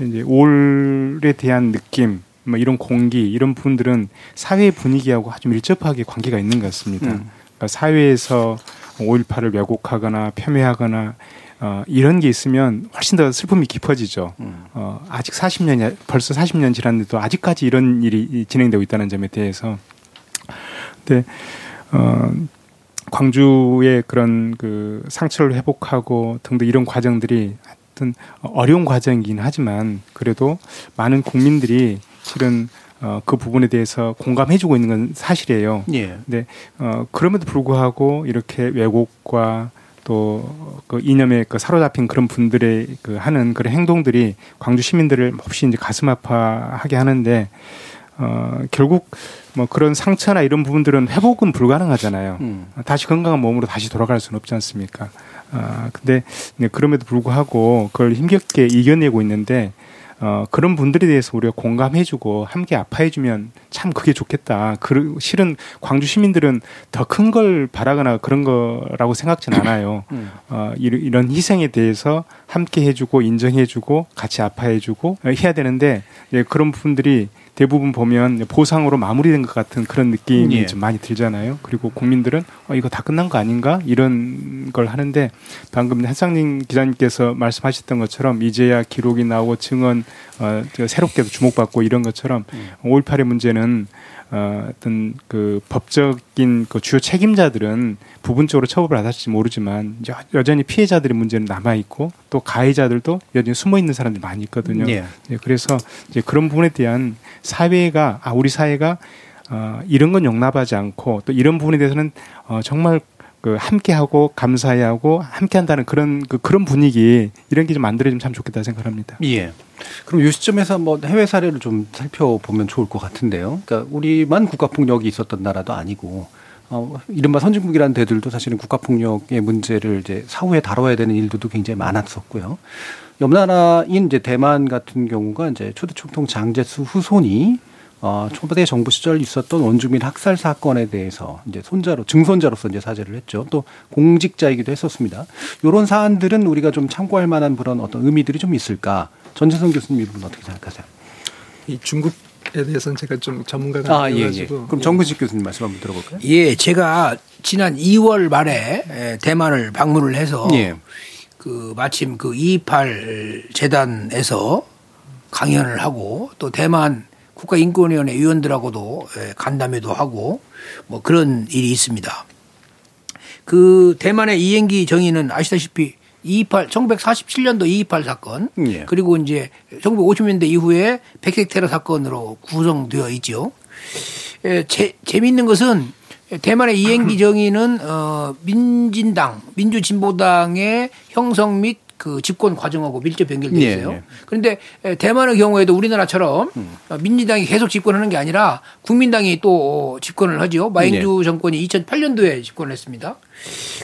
이제 올에 대한 느낌, 뭐 이런 공기, 이런 부분들은 사회 분위기하고 아주 밀접하게 관계가 있는 것 같습니다. 음. 그러니까 사회에서 오일팔을 왜곡하거나 폄훼하거나 어, 이런 게 있으면 훨씬 더 슬픔이 깊어지죠. 음. 어, 아직 사십 년이, 벌써 사십 년 지났는데도 아직까지 이런 일이 진행되고 있다는 점에 대해서 근데 어, 광주의 그런 그 상처를 회복하고 등등 이런 과정들이 하여튼 어려운 과정이긴 하지만 그래도 많은 국민들이 실은 어, 그 부분에 대해서 공감해주고 있는 건 사실이에요. 예. 근데 어, 그럼에도 불구하고 이렇게 왜곡과 또 그 이념에 그 사로잡힌 그런 분들의 그 하는 그런 행동들이 광주 시민들을 몹시 이제 가슴 아파하게 하는데. 어, 결국 뭐 그런 상처나 이런 부분들은 회복은 불가능하잖아요. 음. 다시 건강한 몸으로 다시 돌아갈 수는 없지 않습니까? 아, 근데 그럼에도 불구하고 그걸 힘겹게 이겨내고 있는데 어, 그런 분들에 대해서 우리가 공감해주고 함께 아파해주면 참 그게 좋겠다. 그, 실은 광주 시민들은 더 큰 걸 바라거나 그런 거라고 생각진 않아요. 음. 어, 이런 희생에 대해서 함께 해주고 인정해주고 같이 아파해주고 해야 되는데 예, 그런 부분들이 대부분 보면 보상으로 마무리된 것 같은 그런 느낌이 예. 좀 많이 들잖아요. 그리고 국민들은 어, 이거 다 끝난 거 아닌가? 이런 걸 하는데 방금 한상진 기자님께서 말씀하셨던 것처럼 이제야 기록이 나오고 증언 어, 새롭게도 주목받고 이런 것처럼 음. 오일팔의 문제는 어, 어떤 그 법적인 그 주요 책임자들은 부분적으로 처벌을 받았을지 모르지만 여, 여전히 피해자들의 문제는 남아 있고 또 가해자들도 여전히 숨어 있는 사람들이 많이 있거든요. 예. 예, 그래서 이제 그런 부분에 대한 사회가 아 우리 사회가 어, 이런 건 용납하지 않고 또 이런 부분에 대해서는 어, 정말 그 함께하고 감사해하고 함께한다는 그런 그, 그런 분위기 이런 게 좀 만들어지면 참 좋겠다 생각합니다. 예. 그럼 이 시점에서 뭐 해외 사례를 좀 살펴보면 좋을 것 같은데요. 그러니까 우리만 국가폭력이 있었던 나라도 아니고 어, 이른바 선진국이라는 데들도 사실은 국가폭력의 문제를 이제 사후에 다뤄야 되는 일들도 굉장히 많았었고요. 옆나라인 이제 대만 같은 경우가 이제 초대 총통 장제수 후손이 어, 초대 정부 시절 있었던 원주민 학살 사건에 대해서 이제 손자로, 증손자로서 이제 사죄를 했죠. 또 공직자이기도 했었습니다. 요런 사안들은 우리가 좀 참고할 만한 그런 어떤 의미들이 좀 있을까? 전재성 교수님 이 부분 어떻게 생각하세요? 이 중국에 대해서는 제가 좀 전문가가 아니어서 아, 예, 예. 그럼 정근식 예. 교수님 말씀 한번 들어볼까요? 예, 제가 지난 이월 말에 대만을 방문을 해서 예. 그 마침 그 이이팔 재단에서 강연을 하고 또 대만 국가인권위원회 위원들하고도 간담회도 하고 뭐 그런 일이 있습니다. 그 대만의 이행기 정의는 아시다시피 이이팔 천구백사십칠 년도 이이팔 사건 예. 그리고 이제 천구백오십 년대 이후에 백색 테러 사건으로 구성되어 있죠. 예, 제, 재미있는 것은 대만의 이행기 정의는 어, 민진당, 민주진보당의 형성 및 그 집권 과정하고 밀접 연결되어 있어요. 예, 예. 그런데 대만의 경우에도 우리나라처럼 음. 민주당이 계속 집권하는 게 아니라 국민당이 또 집권을 하죠. 마잉주 예. 정권이 이천팔 년도에 집권을 했습니다.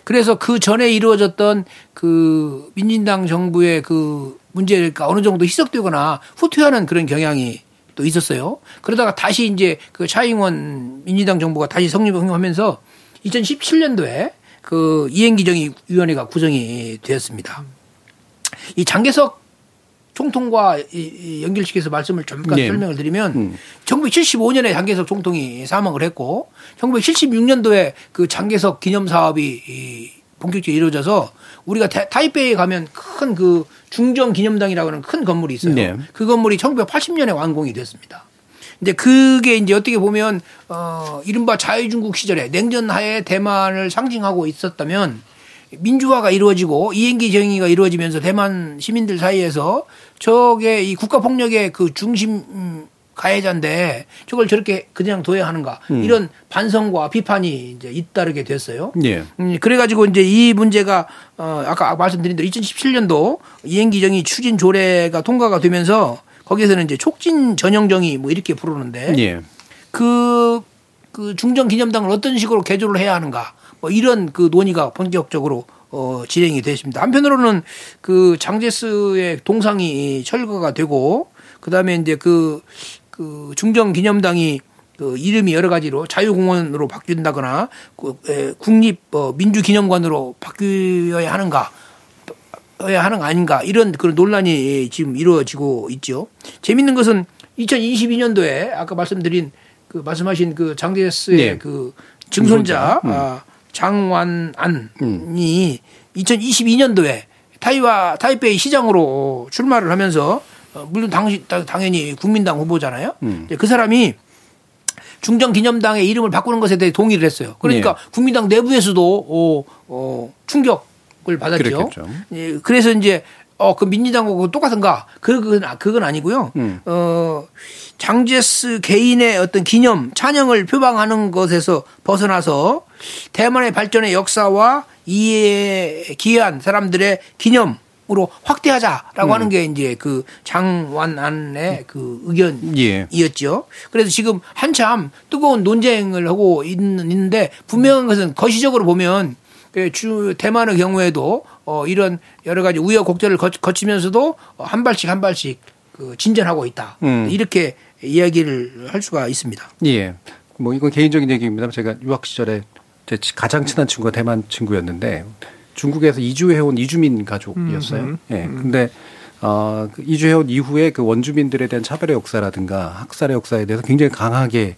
그래서 그 전에 이루어졌던 그 민진당 정부의 그 문제가 어느 정도 희석되거나 후퇴하는 그런 경향이 또 있었어요. 그러다가 다시 이제 그 차잉원 민주당 정부가 다시 성립하면서 이천십칠 년도에 그 이행기정의위원회가 구성이 되었습니다. 이 장개석 총통과 연결시켜서 말씀을 잠깐 네. 설명을 드리면 음. 천구백칠십오 년에 장개석 총통이 사망을 했고 천구백칠십육 년도에 그 장개석 기념사업이 본격적으로 이루어져서 우리가 타이베이에 가면 큰 그 중정기념당이라고 하는 큰 건물이 있어요. 네. 그 건물이 천구백팔십 년에 완공이 됐습니다. 근데 그게 이제 어떻게 보면 어 이른바 자유중국 시절에 냉전하에 대만을 상징하고 있었다면 민주화가 이루어지고 이행기 정의가 이루어지면서 대만 시민들 사이에서 저게 이 국가폭력의 그 중심 가해자인데 저걸 저렇게 그냥 도외하는가 음. 이런 반성과 비판이 이제 잇따르게 됐어요. 예. 음, 그래가지고 이제 이 문제가 어, 아까 말씀드린 대로 이천십칠 년도 이행기정이 추진 조례가 통과가 되면서 거기에서는 이제 촉진 전형정의 뭐 이렇게 부르는데 예. 그, 그 중정기념당을 어떤 식으로 개조를 해야 하는가 뭐 이런 그 논의가 본격적으로 어, 진행이 됐습니다. 한편으로는 그 장제스의 동상이 철거가 되고 그다음에 이제 그, 그 중정기념당이 그 이름이 여러 가지로 자유공원으로 바뀐다거나 그 국립민주기념관으로 바뀌어야 하는가, 해야 하는 거 아닌가 이런 그런 논란이 지금 이루어지고 있죠. 재밌는 것은 이천이십이 년도에 아까 말씀드린 그 말씀하신 그 장제스의 네. 그 증손자 음. 아, 장완안이 음. 이천이십이 년도에 타이와 타이베이 시장으로 출마를 하면서 물론 당시 당연히 국민당 후보잖아요. 음. 그 사람이 중정기념당의 이름을 바꾸는 것에 대해 동의를 했어요. 그러니까 네. 국민당 내부에서도 어, 어, 충격을 받았죠. 예, 그래서 이제 어, 그 민주당하고 똑같은가? 그건 그건 아니고요. 음. 어, 장제스 개인의 어떤 기념 찬양을 표방하는 것에서 벗어나서 대만의 발전의 역사와 이에 기여한 사람들의 기념. 으로 확대하자라고 음. 하는 게 이제 그 장완안의 그 의견이었죠. 예. 그래서 지금 한참 뜨거운 논쟁을 하고 있는데 분명한 것은 거시적으로 보면 주 대만의 경우에도 어 이런 여러 가지 우여곡절을 거치면서도 한 발씩 한 발씩 그 진전하고 있다. 음. 이렇게 이야기를 할 수가 있습니다. 예. 뭐 이건 개인적인 얘기입니다. 제가 유학 시절에 제 가장 친한 친구가 대만 친구였는데. 중국에서 이주해온 이주민 가족이었어요. 음, 음, 예. 음. 근데, 어, 그 이주해온 이후에 그 원주민들에 대한 차별의 역사라든가 학살의 역사에 대해서 굉장히 강하게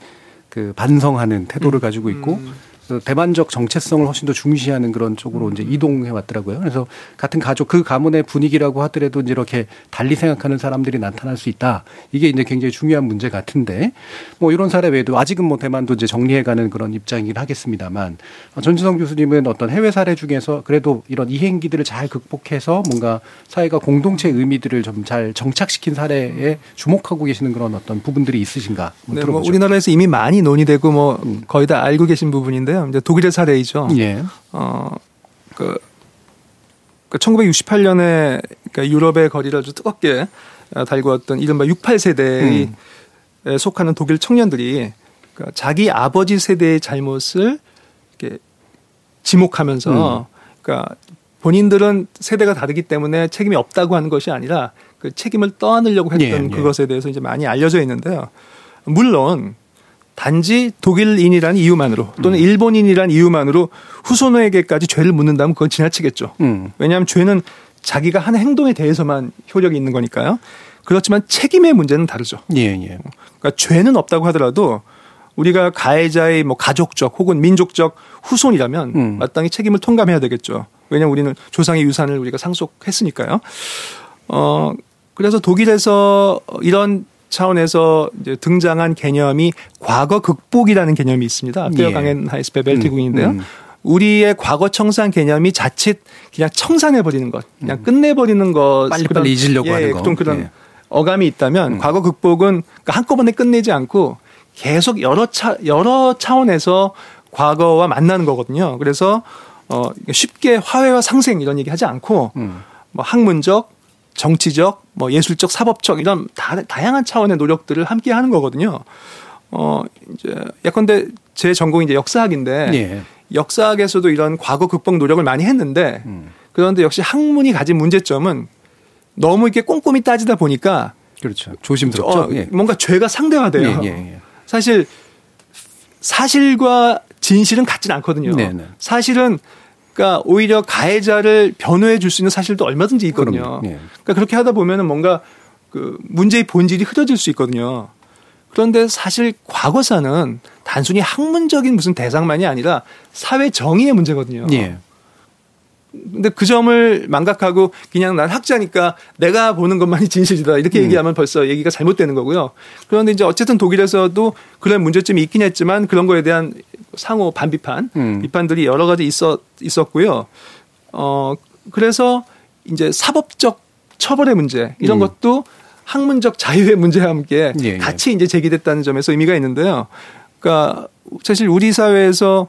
그 반성하는 태도를 음, 가지고 있고, 음. 그래서 대만적 정체성을 훨씬 더 중시하는 그런 쪽으로 음. 이제 이동해 왔더라고요. 그래서 같은 가족, 그 가문의 분위기라고 하더라도 이제 이렇게 달리 생각하는 사람들이 나타날 수 있다. 이게 이제 굉장히 중요한 문제 같은데, 뭐 이런 사례 외에도 아직은 뭐 대만도 이제 정리해가는 그런 입장이긴 하겠습니다만, 전진성 교수님은 어떤 해외 사례 중에서 그래도 이런 이행기들을 잘 극복해서 뭔가 사회가 공동체의 의미들을 좀 잘 정착시킨 사례에 주목하고 계시는 그런 어떤 부분들이 있으신가? 네, 뭐 우리나라에서 이미 많이 논의되고 뭐 음. 거의 다 알고 계신 부분인데요. 이제 독일의 사례이죠. 예. 어, 그, 그 천구백육십팔 년에 그러니까 유럽의 거리를 아주 뜨겁게 달구었던 이른바 육십팔 세대에 음. 속하는 독일 청년들이 그러니까 자기 아버지 세대의 잘못을 이렇게 지목하면서 음. 그러니까 본인들은 세대가 다르기 때문에 책임이 없다고 하는 것이 아니라 그 책임을 떠안으려고 했던 예. 그것에 대해서 이제 많이 알려져 있는데요. 물론 단지 독일인이라는 이유만으로 또는 음. 일본인이라는 이유만으로 후손에게까지 죄를 묻는다면 그건 지나치겠죠. 음. 왜냐하면 죄는 자기가 한 행동에 대해서만 효력이 있는 거니까요. 그렇지만 책임의 문제는 다르죠. 예, 예. 그러니까 죄는 없다고 하더라도 우리가 가해자의 뭐 가족적 혹은 민족적 후손이라면 음. 마땅히 책임을 통감해야 되겠죠. 왜냐하면 우리는 조상의 유산을 우리가 상속했으니까요. 어, 그래서 독일에서 이런 차원에서 이제 등장한 개념이 과거 극복이라는 개념이 있습니다. 앞에어 예. 강엔 하이스페벨 태국인데요. 음, 음. 우리의 과거 청산 개념이 자칫 그냥 청산해버리는 것, 그냥 음. 끝내버리는 것. 빨리빨리 빨리 잊으려고 예, 하는 것. 그런 예. 어감이 있다면 음. 과거 극복은 한꺼번에 끝내지 않고 계속 여러, 차, 여러 차원에서 과거와 만나는 거거든요. 그래서 어, 쉽게 화해와 상생 이런 얘기 하지 않고 음. 뭐 학문적, 정치적, 뭐 예술적, 사법적 이런 다, 다양한 차원의 노력들을 함께 하는 거거든요. 어 이제 예컨대 제 전공이 이제 역사학인데 예. 역사학에서도 이런 과거 극복 노력을 많이 했는데 음. 그런데 역시 학문이 가진 문제점은 너무 이렇게 꼼꼼히 따지다 보니까 그렇죠. 조심스럽죠. 어, 예. 뭔가 죄가 상대화돼요. 예, 예, 예. 사실 사실과 진실은 같진 않거든요. 네, 네. 사실은 그러니까 오히려 가해자를 변호해 줄 수 있는 사실도 얼마든지 있거든요. 예. 그러니까 그렇게 하다 보면은 뭔가 그 문제의 본질이 흐려질 수 있거든요. 그런데 사실 과거사는 단순히 학문적인 무슨 대상만이 아니라 사회 정의의 문제거든요. 예. 근데 그 점을 망각하고 그냥 난 학자니까 내가 보는 것만이 진실이다 이렇게 얘기하면 음. 벌써 얘기가 잘못되는 거고요. 그런데 이제 어쨌든 독일에서도 그런 문제점이 있긴 했지만 그런 거에 대한 상호 반비판, 음. 비판들이 여러 가지 있었, 있었고요. 어, 그래서 이제 사법적 처벌의 문제 이런 음. 것도 학문적 자유의 문제와 함께 예, 같이 예. 이제 제기됐다는 점에서 의미가 있는데요. 그러니까 사실 우리 사회에서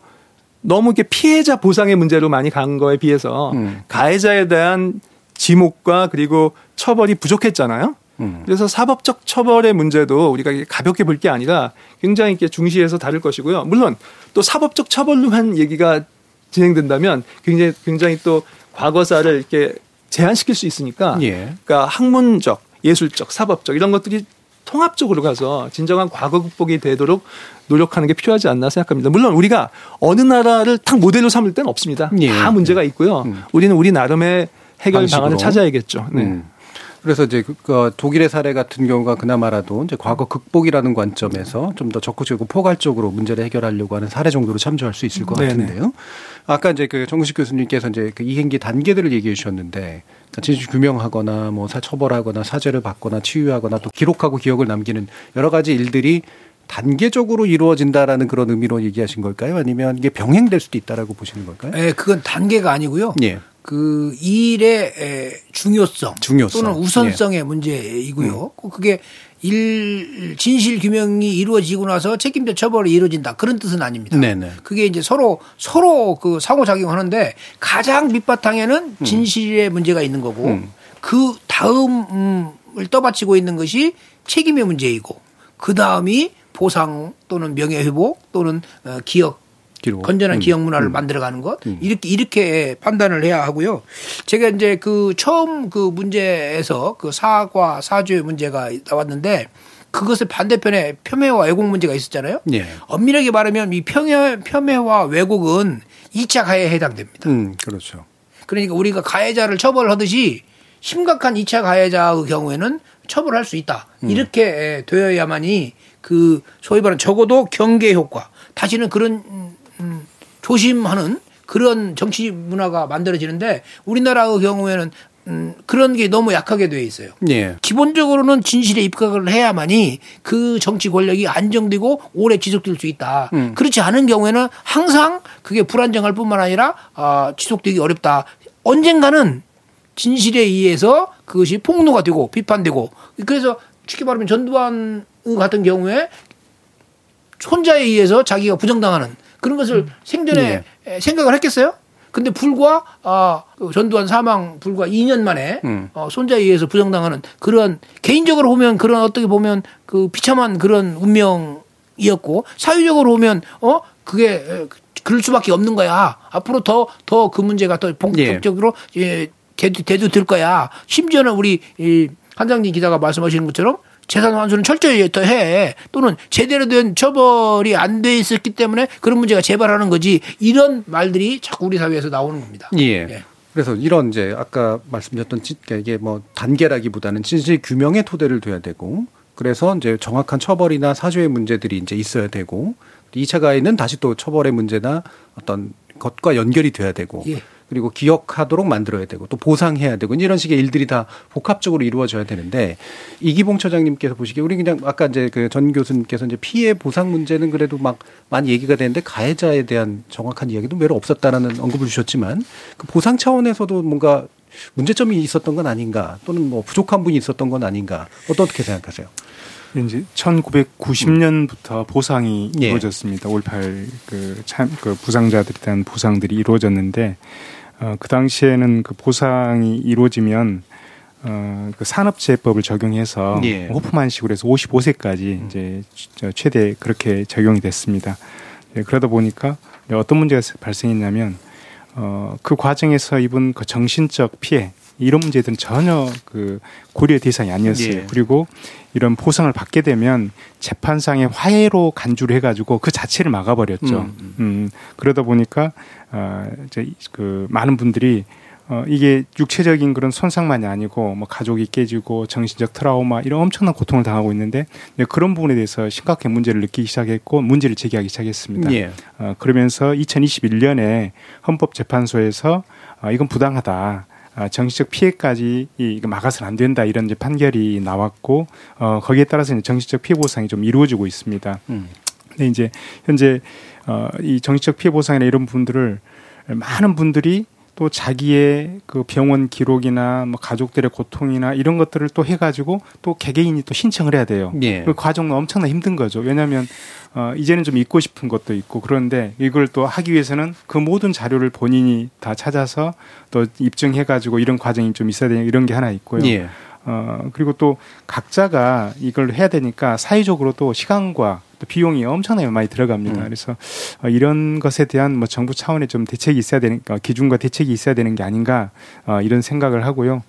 너무 이렇게 피해자 보상의 문제로 많이 간 거에 비해서 음. 가해자에 대한 지목과 그리고 처벌이 부족했잖아요. 음. 그래서 사법적 처벌의 문제도 우리가 가볍게 볼 게 아니라 굉장히 이렇게 중시해서 다룰 것이고요. 물론 또 사법적 처벌로만 얘기가 진행된다면 굉장히 굉장히 또 과거사를 이렇게 제한시킬 수 있으니까 예. 그러니까 학문적, 예술적, 사법적 이런 것들이 통합적으로 가서 진정한 과거 극복이 되도록 노력하는 게 필요하지 않나 생각합니다. 물론 우리가 어느 나라를 딱 모델로 삼을 때는 없습니다. 예. 다 문제가 있고요. 음. 우리는 우리 나름의 해결 방식으로. 방안을 찾아야겠죠. 네. 음. 그래서 이제 그 독일의 사례 같은 경우가 그나마라도 이제 과거 극복이라는 관점에서 좀 더 적극적이고 포괄적으로 문제를 해결하려고 하는 사례 정도로 참조할 수 있을 것 같은데요. 네네. 아까 이제 그 정근식 교수님께서 이제 그 이행기 단계들을 얘기해 주셨는데 진실 규명하거나 뭐 사 처벌하거나 사죄를 받거나 치유하거나 또 기록하고 기억을 남기는 여러 가지 일들이 단계적으로 이루어진다라는 그런 의미로 얘기하신 걸까요? 아니면 이게 병행될 수도 있다라고 보시는 걸까요? 네, 그건 단계가 아니고요. 예. 그 일의 중요성, 중요성. 또는 우선성의 예. 문제이고요. 음. 그게 일 진실 규명이 이루어지고 나서 책임자 처벌이 이루어진다 그런 뜻은 아닙니다. 네네. 그게 이제 서로 서로 그 상호작용하는데 가장 밑바탕에는 진실의 음. 문제가 있는 거고 음. 그 다음을 떠받치고 있는 것이 책임의 문제이고 그 다음이 보상 또는 명예회복 또는 기억. 기록. 건전한 음. 기억 문화를 음. 만들어가는 것 음. 이렇게 이렇게 판단을 해야 하고요. 제가 이제 그 처음 그 문제에서 그 사과 사죄 문제가 나왔는데 그것의 반대편에 폄훼와 왜곡 문제가 있었잖아요. 예. 엄밀하게 말하면 이 폄훼, 폄훼와 왜곡은 이 차 가해에 해당됩니다. 음, 그렇죠. 그러니까 우리가 가해자를 처벌하듯이 심각한 이 차 가해자의 경우에는 처벌할 수 있다. 음. 이렇게 되어야만이 그 소위 말하는 적어도 경계 효과 다시는 그런 음, 조심하는 그런 정치 문화가 만들어지는데 우리나라의 경우에는 음, 그런 게 너무 약하게 되어 있어요. 예. 기본적으로는 진실에 입각을 해야만이 그 정치 권력이 안정되고 오래 지속될 수 있다. 음. 그렇지 않은 경우에는 항상 그게 불안정할 뿐만 아니라 아, 지속되기 어렵다. 언젠가는 진실에 의해서 그것이 폭로가 되고 비판되고 그래서 쉽게 말하면 전두환 같은 경우에 혼자에 의해서 자기가 부정당하는 그런 것을 음. 생전에 네. 생각을 했겠어요? 근데 불과 아, 전두환 사망 불과 이 년 만에 음. 어, 손자에 의해서 부정당하는 그런 개인적으로 보면 그런 어떻게 보면 그 비참한 그런 운명이었고 사회적으로 보면 어 그게 그럴 수밖에 없는 거야. 앞으로 더 더 그 문제가 더 본격적으로 예. 예, 대두 대두될 거야. 심지어는 우리 이 한상진 기자가 말씀하시는 것처럼. 재산 환수는 철저히 더 해. 또는 제대로 된 처벌이 안 돼 있었기 때문에 그런 문제가 재발하는 거지. 이런 말들이 자꾸 우리 사회에서 나오는 겁니다. 예. 예. 그래서 이런 이제 아까 말씀드렸던 이게 뭐 단계라기보다는 진실 규명의 토대를 둬야 되고 그래서 이제 정확한 처벌이나 사죄의 문제들이 이제 있어야 되고 이 차 가해는 다시 또 처벌의 문제나 어떤 것과 연결이 돼야 되고 예. 그리고 기억하도록 만들어야 되고 또 보상해야 되고 이런 식의 일들이 다 복합적으로 이루어져야 되는데 이기봉 처장님께서 보시기에 우리 그냥 아까 이제 그 전 교수님께서 이제 피해 보상 문제는 그래도 막 많이 얘기가 되는데 가해자에 대한 정확한 이야기도 별로 없었다라는 언급을 주셨지만 그 보상 차원에서도 뭔가 문제점이 있었던 건 아닌가 또는 뭐 부족한 분이 있었던 건 아닌가 어떻게 생각하세요? 이제 천구백구십년부터 음. 보상이 예. 이루어졌습니다. 올팔 그 참 그 부상자들에 대한 보상들이 이루어졌는데 어, 그 당시에는 그 보상이 이루어지면 어, 그 산업재해법을 적용해서 예. 호프만식으로 해서 오십오 세까지 이제 최대 그렇게 적용이 됐습니다. 예, 그러다 보니까 어떤 문제가 발생했냐면 어, 그 과정에서 입은 그 정신적 피해 이런 문제들은 전혀 그 고려의 대상이 아니었어요. 예. 그리고 이런 보상을 받게 되면 재판상의 화해로 간주를 해가지고 그 자체를 막아버렸죠. 음, 음. 음, 그러다 보니까 어, 이제 그 많은 분들이 어, 이게 육체적인 그런 손상만이 아니고 뭐 가족이 깨지고 정신적 트라우마 이런 엄청난 고통을 당하고 있는데 그런 부분에 대해서 심각한 문제를 느끼기 시작했고 문제를 제기하기 시작했습니다. 예. 어, 그러면서 이천이십일년에 헌법재판소에서 어, 이건 부당하다. 정신적 피해까지 막아서는 안 된다 이런 이제 판결이 나왔고 어, 거기에 따라서 이제 정신적 피해 보상이 좀 이루어지고 있습니다. 음. 근데 이제 현재 어, 이 정신적 피해 보상이나 이런 분들을 많은 분들이 또 자기의 그 병원 기록이나 뭐 가족들의 고통이나 이런 것들을 또 해가지고 또 개개인이 또 신청을 해야 돼요. 예. 그 과정은 엄청나 힘든 거죠. 왜냐하면 어, 이제는 좀 잊고 싶은 것도 있고, 그런데 이걸 또 하기 위해서는 그 모든 자료를 본인이 다 찾아서 또 입증해가지고 이런 과정이 좀 있어야 되는 이런 게 하나 있고요. 예. 어, 그리고 또 각자가 이걸 해야 되니까 사회적으로 또 시간과 또 비용이 엄청나게 많이 들어갑니다. 음. 그래서 어, 이런 것에 대한 뭐 정부 차원의 좀 대책이 있어야 되는, 어, 기준과 대책이 있어야 되는 게 아닌가, 어, 이런 생각을 하고요.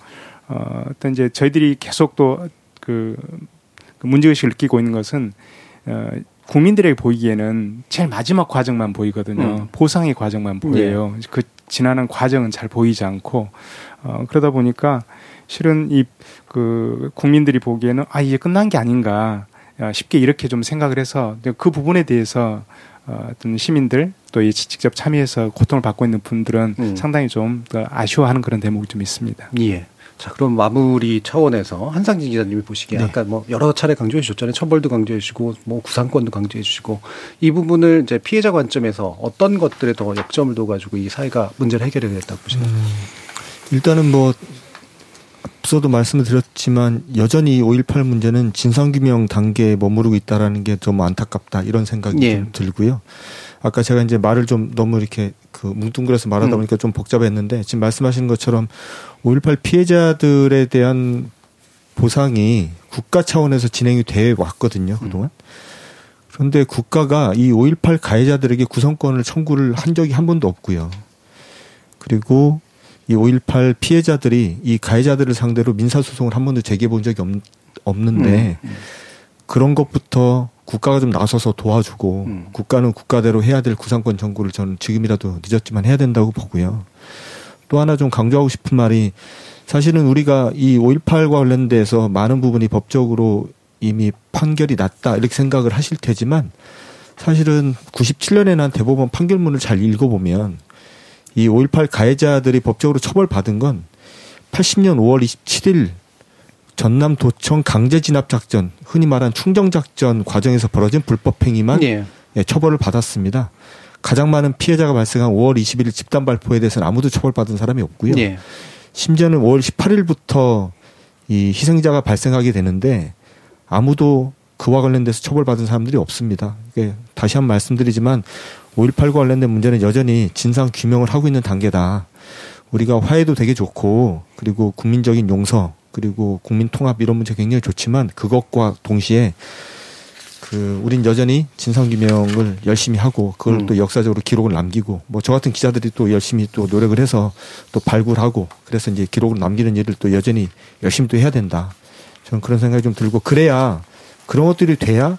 어, 일단 이제 저희들이 계속 또 그, 그 문제의식을 느끼고 있는 것은, 어, 국민들에게 보이기에는 제일 마지막 과정만 보이거든요. 음. 보상의 과정만 보여요. 네. 그 지나는 과정은 잘 보이지 않고, 어, 그러다 보니까 실은 이, 그, 국민들이 보기에는 아, 이제 끝난 게 아닌가. 쉽게 이렇게 좀 생각을 해서 그 부분에 대해서 어떤 시민들 또 직접 참여해서 고통을 받고 있는 분들은 음. 상당히 좀 아쉬워하는 그런 대목이 좀 있습니다. 예. 자, 그럼 마무리 차원에서 한상진 기자님이 보시기에 네. 아까 뭐 여러 차례 강조해 주셨잖아요. 처벌도 강조해 주시고 뭐 구상권도 강조해 주시고 이 부분을 이제 피해자 관점에서 어떤 것들에 더 역점을 둬가지고 이 사회가 문제를 해결해야 된다고 보시나요? 음, 일단은 뭐 앞서도 말씀을 드렸지만 여전히 오일팔 문제는 진상규명 단계에 머무르고 있다라는 게 좀 안타깝다 이런 생각이 예. 좀 들고요. 아까 제가 이제 말을 좀 너무 이렇게 그 뭉뚱그려서 말하다 보니까 음. 좀 복잡했는데 지금 말씀하신 것처럼 오일팔 피해자들에 대한 보상이 국가 차원에서 진행이 돼 왔거든요, 그동안. 음. 그런데 국가가 이 오일팔 가해자들에게 구성권을 청구를 한 적이 한 번도 없고요. 그리고 이 오일팔 피해자들이 이 가해자들을 상대로 민사소송을 한 번도 제기해 본 적이 없, 없는데 음. 그런 것부터 국가가 좀 나서서 도와주고 음. 국가는 국가대로 해야 될 구상권 청구를 저는 지금이라도 늦었지만 해야 된다고 보고요. 또 하나 좀 강조하고 싶은 말이 사실은 우리가 이 오일팔과 관련돼서 많은 부분이 법적으로 이미 판결이 났다 이렇게 생각을 하실 테지만 사실은 구십칠 년에 난 대법원 판결문을 잘 읽어보면 이 오일팔 가해자들이 법적으로 처벌받은 건 팔십 년 오월 이십칠 일 전남도청 강제진압작전, 흔히 말한 충정작전 과정에서 벌어진 불법행위만 예. 예, 처벌을 받았습니다. 가장 많은 피해자가 발생한 오월 이십일 일 집단 발포에 대해서는 아무도 처벌받은 사람이 없고요. 예. 심지어는 오월 십팔 일부터 이 희생자가 발생하게 되는데 아무도 그와 관련돼서 처벌받은 사람들이 없습니다. 이게 다시 한번 말씀드리지만 오일팔과 관련된 문제는 여전히 진상 규명을 하고 있는 단계다. 우리가 화해도 되게 좋고 그리고 국민적인 용서 그리고 국민 통합 이런 문제 굉장히 좋지만 그것과 동시에 그 우린 여전히 진상 규명을 열심히 하고 그걸 음. 또 역사적으로 기록을 남기고 뭐 저 같은 기자들이 또 열심히 또 노력을 해서 또 발굴하고 그래서 이제 기록을 남기는 일을 또 여전히 열심히 또 해야 된다. 저는 그런 생각이 좀 들고 그래야 그런 것들이 돼야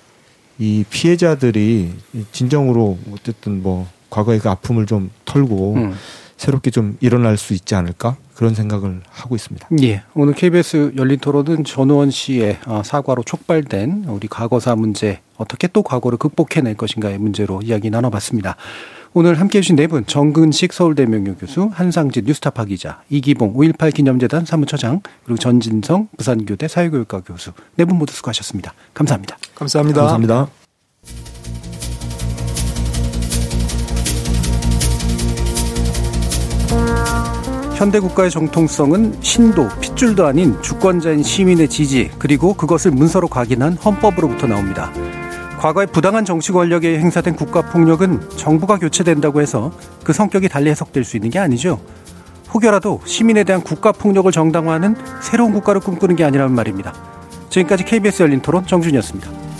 이 피해자들이 진정으로 어쨌든 뭐 과거의 그 아픔을 좀 털고 음. 새롭게 좀 일어날 수 있지 않을까 그런 생각을 하고 있습니다. 예. 오늘 케이비에스 열린 토론은 전우원 씨의 사과로 촉발된 우리 과거사 문제 어떻게 또 과거를 극복해낼 것인가의 문제로 이야기 나눠봤습니다. 오늘 함께해 주신 네 분 정근식 서울대 명예교수, 한상진 뉴스타파 기자, 이기봉 오일팔 기념재단 사무처장 그리고 전진성 부산교대 사회교육과 교수 네 분 모두 수고하셨습니다. 감사합니다. 감사합니다. 감사합니다. 현대 국가의 정통성은 신도, 핏줄도 아닌 주권자인 시민의 지지 그리고 그것을 문서로 각인한 헌법으로부터 나옵니다. 과거의 부당한 정치 권력에 행사된 국가폭력은 정부가 교체된다고 해서 그 성격이 달리 해석될 수 있는 게 아니죠. 혹여라도 시민에 대한 국가폭력을 정당화하는 새로운 국가를 꿈꾸는 게 아니라는 말입니다. 지금까지 케이비에스 열린 토론 정준이었습니다.